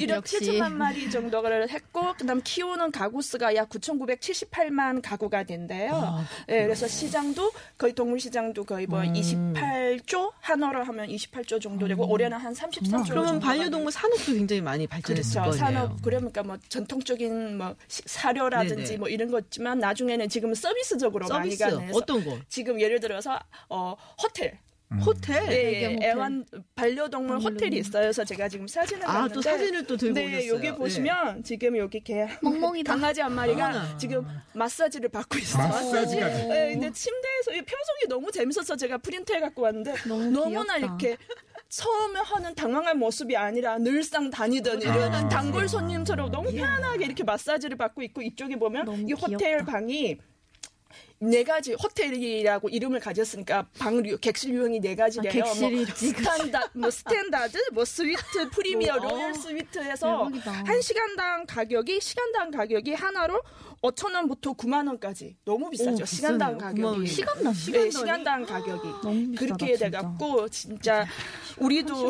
일억 칠천만 마리 정도를 했고, 그다음 키우는 가구수가 약 구천구백칠십팔만 가구가 된대요. 아, 네, 그래서 시장도 거의 동물 시장도 거의 뭐 음. 이십팔조, 한화로 하면 이십팔조 정도 되고 음. 올해는 한 삼십삼조 정도. 그러면 반려동물 산업도 굉장히 많이 발전했을 그렇죠. 거예요. 산업 그러니까 뭐 전통적인 뭐 사료라든지 네네. 뭐 이런 거 있지만 나중에는 지금 서비스적으로 서비스. 많이 가네요. 어떤 거? 지금 예를 들어서 어 호텔. 호텔? 네, 애완 반려동물 호텔이 있어요. 그래서 제가 지금 사진을 봤는데 아, 또 사진을 또 들고 네, 오셨어요. 여기 네. 보시면 지금 여기 개 멍멍이 강아지 한 마리가 아. 지금 마사지를 받고 있어요. 마사지까지. 네, 근데 침대에서 이 표정이 너무 재밌어서 제가 프린트해 갖고 왔는데 너무 너무나 이렇게 처음에 하는 당황한 모습이 아니라 늘상 다니던 이런 아. 단골 손님처럼 너무 편안하게 이렇게 마사지를 받고 있고, 이쪽에 보면 이 호텔 귀엽다. 방이 네 가지 호텔이라고 이름을 가졌으니까 방 객실 유형이 네 가지래요. 아, 뭐 스탠다, 뭐 스탠다드, 뭐 스위트, 프리미어, 뭐, 로열 스위트에서 대박이다. 한 시간당 가격이 시간당 가격이 하나로 오천 원부터 구만 원까지 너무 비싸죠. 오, 시간당 가격이 시간당 네, 시간당 가격이 너무 그렇게 돼갖고 진짜 우리도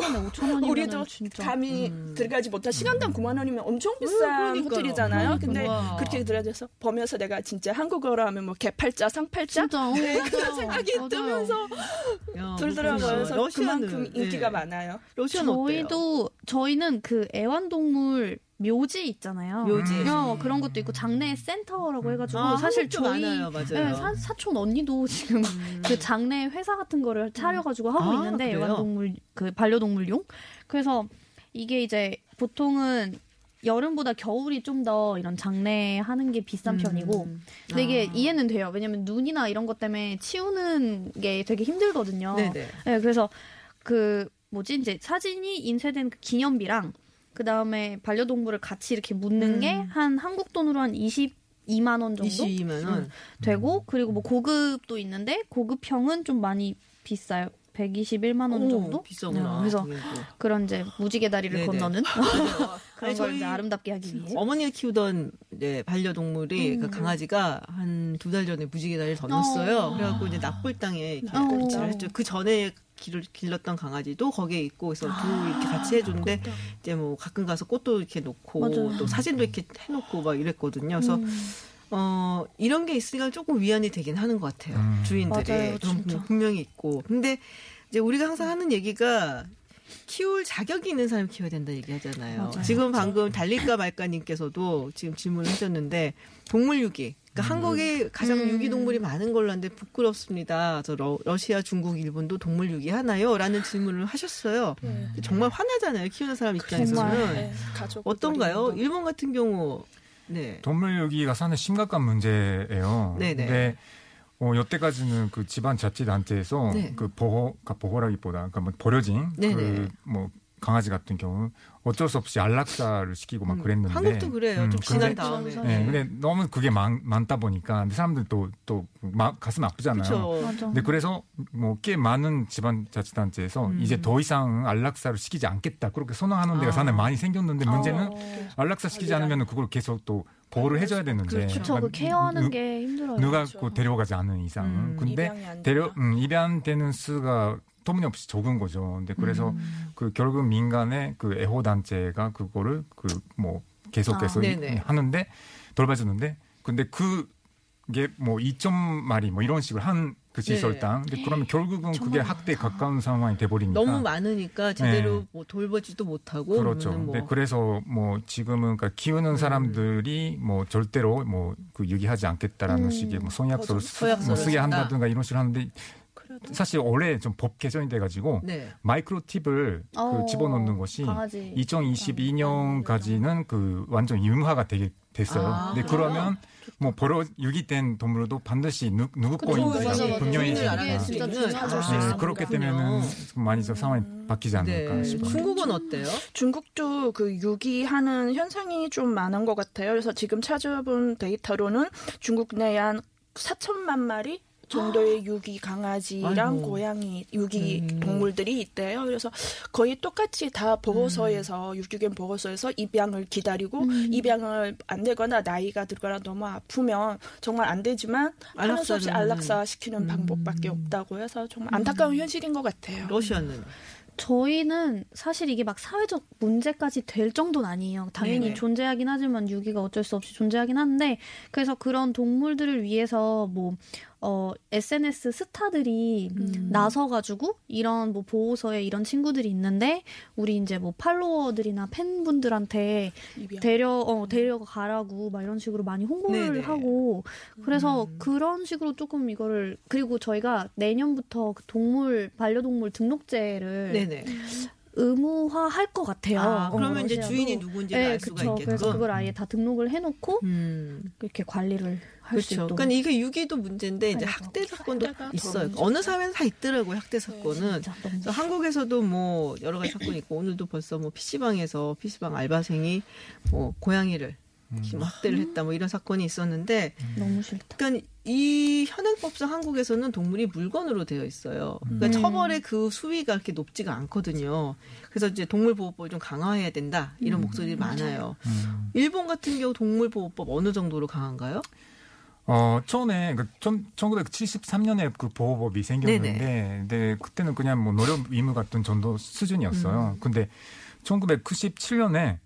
우리도 진짜. 감이 음. 들어가지 못한 시간당 구만 원이면 엄청 비싼 음, 호텔이잖아요. 근데 와. 그렇게 들어가서 보면서 내가 진짜 한국어로 하면 뭐 개팔자 상팔자 네, 그런 생각이 맞아요. 뜨면서 들더라고요. 그만큼 인기가 네. 많아요. 러시아는 저희도 어때요? 저희는 그 애완동물 묘지 있잖아요. 묘지 어, 그런 것도 있고 장례 센터라고 해가지고 아, 사실 저희 많아요, 맞아요. 네, 사, 사촌 언니도 지금 음. 그 장례 회사 같은 거를 차려가지고 하고 아, 있는데 그래요? 애완동물 그 반려동물용. 그래서 이게 이제 보통은 여름보다 겨울이 좀 더 이런 장례하는 게 비싼 음. 편이고 근데 이게 아. 이해는 돼요. 왜냐면 눈이나 이런 것 때문에 치우는 게 되게 힘들거든요. 네네. 네, 그래서 그 뭐지 이제 사진이 인쇄된 그 기념비랑 그 다음에 반려동물을 같이 이렇게 묻는 음. 게 한 한국 돈으로 한 이십이만 원 정도 이십이만 원. 되고 그리고 뭐 고급도 있는데 고급형은 좀 많이 비싸요. 백이십일만 원 정도? 비싸구나. 그래서 그러니까. 그런 이제 무지개 다리를 네네. 건너는 그런 아니, 걸 이제 아름답게 하기 위해. 어머니가 키우던 이제 반려동물이 음. 그 강아지가 한 두 달 전에 무지개 다리를 건넜어요. 어. 그래갖고 이제 납골당에 꼴찌를 했죠. 그 전에 길을 길렀던 강아지도 거기에 있고 그래서 아~ 이렇게 같이 해줬는데 아, 이제 뭐 가끔 가서 꽃도 이렇게 놓고 맞아요. 또 사진도 이렇게 해놓고 막 이랬거든요. 그래서 음. 어, 이런 게 있으니까 조금 위안이 되긴 하는 것 같아요. 음. 주인들이 맞아요, 분명히 있고. 근데 이제 우리가 항상 하는 얘기가 키울 자격이 있는 사람을 키워야 된다 얘기하잖아요. 맞아요. 지금 방금 달릴까 말까님께서도 지금 질문을 하셨는데 동물 유기. 그러니까 음. 한국에 가장 음. 유기동물이 많은 걸로 아는데 부끄럽습니다. 저 러, 러시아, 중국, 일본도 동물 유기하나요? 라는 질문을 하셨어요. 음. 정말 화나잖아요. 키우는 사람 입장에서는. 네. 어떤가요? 일본 같은 경우. 네. 동물 유기가 상당히 심각한 문제예요. 네네. 근데 어, 여태까지는 그 지방 자치단체에서 네. 그 보호, 그러니까 보호라기보다 그러니까 뭐 버려진 그 뭐 강아지 같은 경우 어쩔 수 없이 안락사를 시키고 막 그랬는데. 음, 한국도 그래요. 음, 좀 지난 다음에. 네, 근데 너무 그게 많, 많다 보니까 사람들 또 또 가슴 아프잖아요. 그쵸. 근데 그래서 뭐 꽤 많은 지방자치단체에서 음. 이제 더 이상 안락사를 시키지 않겠다 그렇게 선언하는 데가 상당히 아. 많이 생겼는데 문제는 아. 안락사 시키지 않으면 그걸 계속 또 보호를 해줘야 되는데. 그렇죠. 그러니까 그 케어하는 누, 게 힘들어요. 누가 그렇죠. 그 데려가지 않는 이상은. 음, 근데 입양이 데려 음, 입양되는 수가 터무니없이 적은 거죠. 근데 그래서 음. 그 결국 민간의 그 애호 단체가 그거를 그 뭐 계속해서 아, 하는데 돌봐주는데 근데 그게 뭐 이천 마리 뭐 이런 식으로 한 그 시설당. 근데 그러면 결국은 그게 학대에 가까운 상황이 돼버리니까 너무 많으니까 제대로 네. 뭐 돌보지도 못하고 그렇죠. 뭐. 근데 그래서 뭐 지금은 그러니까 키우는 사람들이 음. 뭐 절대로 뭐 그 유기하지 않겠다라는 음. 식의 뭐 성약서를 뭐 쓰게 한다든가 이런 식으로 하는데. 사실 올해 좀 법 개정이 돼가지고 네. 마이크로팁을 그 집어넣는 것이 강아지. 이천이십이 년까지는 그 완전 유무화가 되게 됐어요. 아, 근데 그래요? 그러면 뭐 버려 유기된 동물도 반드시 누, 누구 거인지 분명히 알아주시는 네, 그렇게 되면은 많이 좀 상황이 음. 바뀌지 않을까 네. 싶어요. 중국은 어때요? 중국도 그 유기하는 현상이 좀 많은 것 같아요. 그래서 지금 찾아본 데이터로는 중국 내에 한 사천만 마리 정도의 유기 강아지랑 아이고. 고양이 유기 음. 동물들이 있대요. 그래서 거의 똑같이 다 보호소에서 음. 유기견 보호소에서 입양을 기다리고 음. 입양을 안 되거나 나이가 들거나 너무 아프면 정말 안 되지만 하는 수 없이 안락사 시키는 음. 방법밖에 없다고 해서 정말 안타까운 현실인 것 같아요. 러시아는? 저희는 사실 이게 막 사회적 문제까지 될 정도는 아니에요. 당연히 네네. 존재하긴 하지만 유기가 어쩔 수 없이 존재하긴 한데, 그래서 그런 동물들을 위해서 뭐 어, 에스엔에스 스타들이 음. 나서가지고 이런 뭐 보호소에 이런 친구들이 있는데 우리 이제 뭐 팔로워들이나 팬분들한테 입양. 데려 어 데려가라고 막 이런 식으로 많이 홍보를 네네. 하고 그래서 음. 그런 식으로 조금 이거를 그리고 저희가 내년부터 그 동물 반려동물 등록제를 네네. 의무화할 것 같아요. 아, 그러면 어, 이제 주인이 누군지 네, 알 수가 그쵸. 있겠죠. 그래서 그걸 아예 다 등록을 해놓고 음. 이렇게 관리를 할 수 있도록. 그러니까 이게 유기도 문제인데 이제 학대 사건도 있어요. 어느 사회는 다 있더라고요. 학대 사건은. 네, 한국에서도 뭐 여러 가지 사건이 있고 오늘도 벌써 뭐 피씨방에서 피씨방 알바생이 뭐 고양이를 음. 학대를 했다 뭐 이런 사건이 있었는데 음. 너무 싫다. 그러니까 이 현행법상 한국에서는 동물이 물건으로 되어 있어요. 그러니까 음. 처벌의 그 수위가 그렇게 높지가 않거든요. 그래서 이제 동물보호법을 좀 강화해야 된다 이런 음. 목소리들이 많아요. 음. 일본 같은 경우 동물보호법 어느 정도로 강한가요? 어, 처음에, 그, 좀, 천구백칠십삼 년에 그 보호법이 생겼는데, 네네. 근데 그때는 그냥 뭐 노력 의무 같은 정도 수준이었어요. 음. 근데 천구백구십칠 년에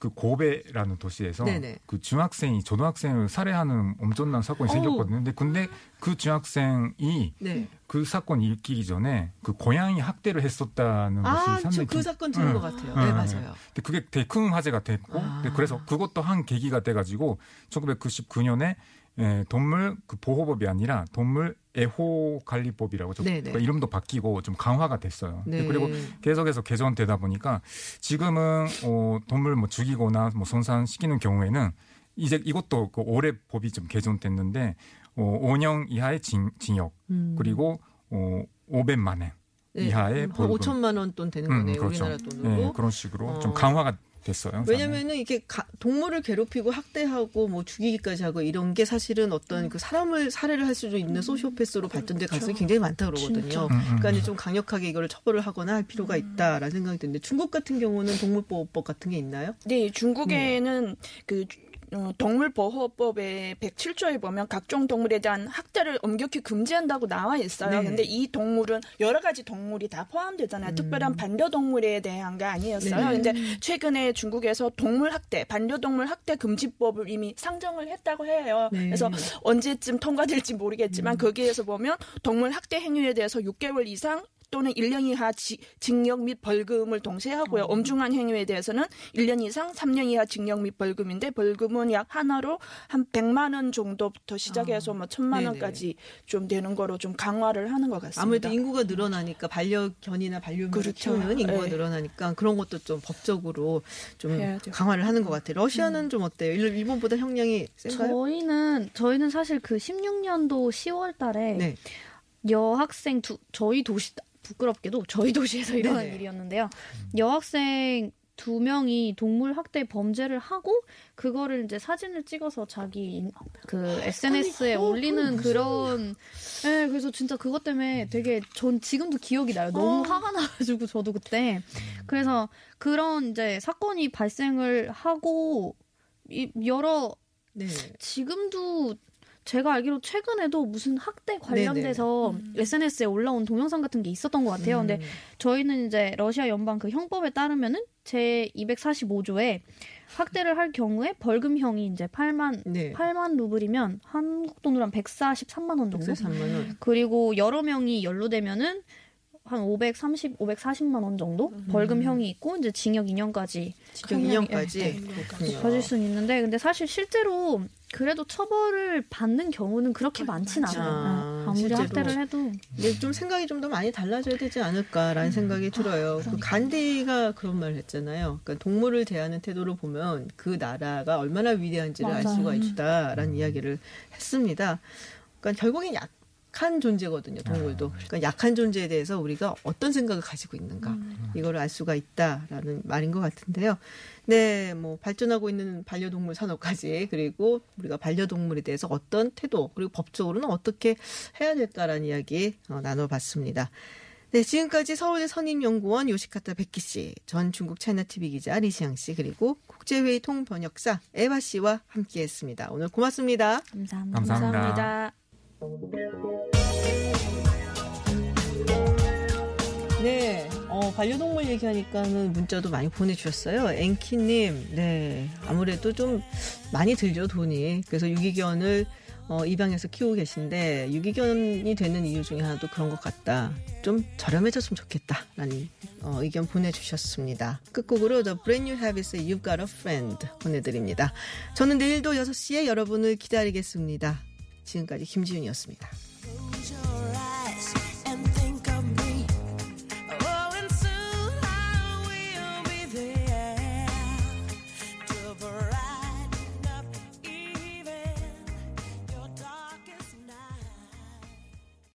그 고베라는 도시에서 네네. 그 중학생이 초등학생을 살해하는 엄청난 사건이 오. 생겼거든요. 근데, 근데 그 중학생이 네. 그 사건 읽기 전에 그 고양이 학대를 했었다는 아, 것이 상당히 그 사건 들은 응. 것 같아요. 네, 네 맞아요. 근데 그게 되게 큰 화제가 됐고, 아. 근데 그래서 그것도 한 계기가 돼가지고 천구백구십구 년에 예, 동물 그 보호법이 아니라 동물 애호관리법이라고 좀 그러니까 이름도 바뀌고 좀 강화가 됐어요. 네. 그리고 계속해서 개선되다 보니까 지금은 어, 동물 뭐 죽이거나 뭐 손상시키는 경우에는 이제 이것도 그 올해 법이 좀 개선됐는데 어, 오 년 이하의 징, 징역 음. 그리고 어, 오백만 원 네. 이하의 벌금 오천만 원 돈 되는 음, 거네요. 그렇죠. 우리나라 돈으로 네, 그런 식으로 어. 좀 강화가 됐어요. 왜냐면은 이게 가, 동물을 괴롭히고 학대하고 뭐 죽이기까지 하고 이런 게 사실은 어떤 그 사람을 살해를 할 수도 있는 소시오패스로 발전될 그렇죠. 가능성이 굉장히 많다 그러거든요. 음, 음, 그러니까 이제 좀 강력하게 이걸 처벌을 하거나 할 필요가 있다라는 생각이 드는데 중국 같은 경우는 동물보호법 같은 게 있나요? 네, 중국에는 음. 그 동물보호법의 백칠 조에 보면 각종 동물에 대한 학대를 엄격히 금지한다고 나와 있어요. 그런데 네. 이 동물은 여러 가지 동물이 다 포함되잖아요. 음. 특별한 반려동물에 대한 게 아니었어요. 그런데 네. 최근에 중국에서 동물학대, 반려동물 학대 금지법을 이미 상정을 했다고 해요. 네. 그래서 언제쯤 통과될지 모르겠지만 음. 거기에서 보면 동물학대 행위에 대해서 육 개월 이상 또는 일 년 이하 지, 징역 및 벌금을 동시에 하고요. 엄중한 행위에 대해서는 일 년 이상 삼 년 이하 징역 및 벌금인데 벌금은 약 하나로 한 백만 원 정도부터 시작해서 아, 뭐 천만 원까지 좀 되는 거로 좀 강화를 하는 것 같습니다. 아무래도 인구가 늘어나니까 반려견이나 반려묘를 그렇죠. 키우는 인구가 네. 늘어나니까 그런 것도 좀 법적으로 좀 해야죠. 강화를 하는 것 같아요. 러시아는 음. 좀 어때요? 일본보다 형량이 센가요? 저희는 저희는 사실 그 십육 년도 시월 달에 네. 여학생 두, 저희 도시 부끄럽게도 저희 도시에서 일어난 네네. 일이었는데요. 여학생 두 명이 동물 학대 범죄를 하고 그거를 이제 사진을 찍어서 자기 그 에스엔에스에 아니, 올리는 그런. 예, 네, 그래서 진짜 그것 때문에 되게 전 지금도 기억이 나요. 너무 어. 화가 나가지고 저도 그때. 그래서 그런 이제 사건이 발생을 하고 이, 여러 네. 지금도. 제가 알기로 최근에도 무슨 학대 관련돼서 음. 에스엔에스에 올라온 동영상 같은 게 있었던 것 같아요. 음. 근데 저희는 이제 러시아 연방 그 형법에 따르면은 제이백사십오 조에 학대를 할 경우에 벌금형이 이제 팔만 네. 팔만 루블이면 한국 돈으로 한 백사십삼만 원 정도. 백사십삼만 원. 그리고 여러 명이 연루되면은 한 오백삼십, 오백사십만 원 정도 음. 벌금형이 있고 이제 징역 이 년까지. 징역 이 년까지. 네. 네. 받을 수는 있는데 근데 사실 실제로 그래도 처벌을 받는 경우는 그렇게 많진 않아요. 아, 아무리 실제로. 학대를 해도. 근데 좀 생각이 좀 더 많이 달라져야 되지 않을까라는 음. 생각이 들어요. 아, 그러니까. 그 간디가 그런 말을 했잖아요. 그러니까 동물을 대하는 태도로 보면 그 나라가 얼마나 위대한지를 맞아요. 알 수가 있다라는 음. 이야기를 했습니다. 그러니까 결국엔 약. 약한 존재거든요. 동물도. 그러니까 약한 존재에 대해서 우리가 어떤 생각을 가지고 있는가 음. 이걸 알 수가 있다라는 말인 것 같은데요. 네, 뭐 발전하고 있는 반려동물 산업까지 그리고 우리가 반려동물에 대해서 어떤 태도 그리고 법적으로는 어떻게 해야 될까라는 이야기 어, 나눠봤습니다. 네, 지금까지 서울대 선임연구원 요시카타 백기 씨, 전 중국 차이나티비 기자 리시양 씨 그리고 국제회의 통번역사 에바 씨와 함께했습니다. 오늘 고맙습니다. 감사합니다. 감사합니다. 감사합니다. 네, 어, 반려동물 얘기하니까는 문자도 많이 보내주셨어요. 앵키님, 네, 아무래도 좀 많이 들죠, 돈이. 그래서 유기견을 어, 입양해서 키우고 계신데 유기견이 되는 이유 중에 하나도 그런 것 같다. 좀 저렴해졌으면 좋겠다라는 어, 의견 보내주셨습니다. 끝곡으로 The Brand New Habits의 You've Got a Friend 보내드립니다. 저는 내일도 여섯 시에 여러분을 기다리겠습니다. 지금까지 김지윤이었습니다.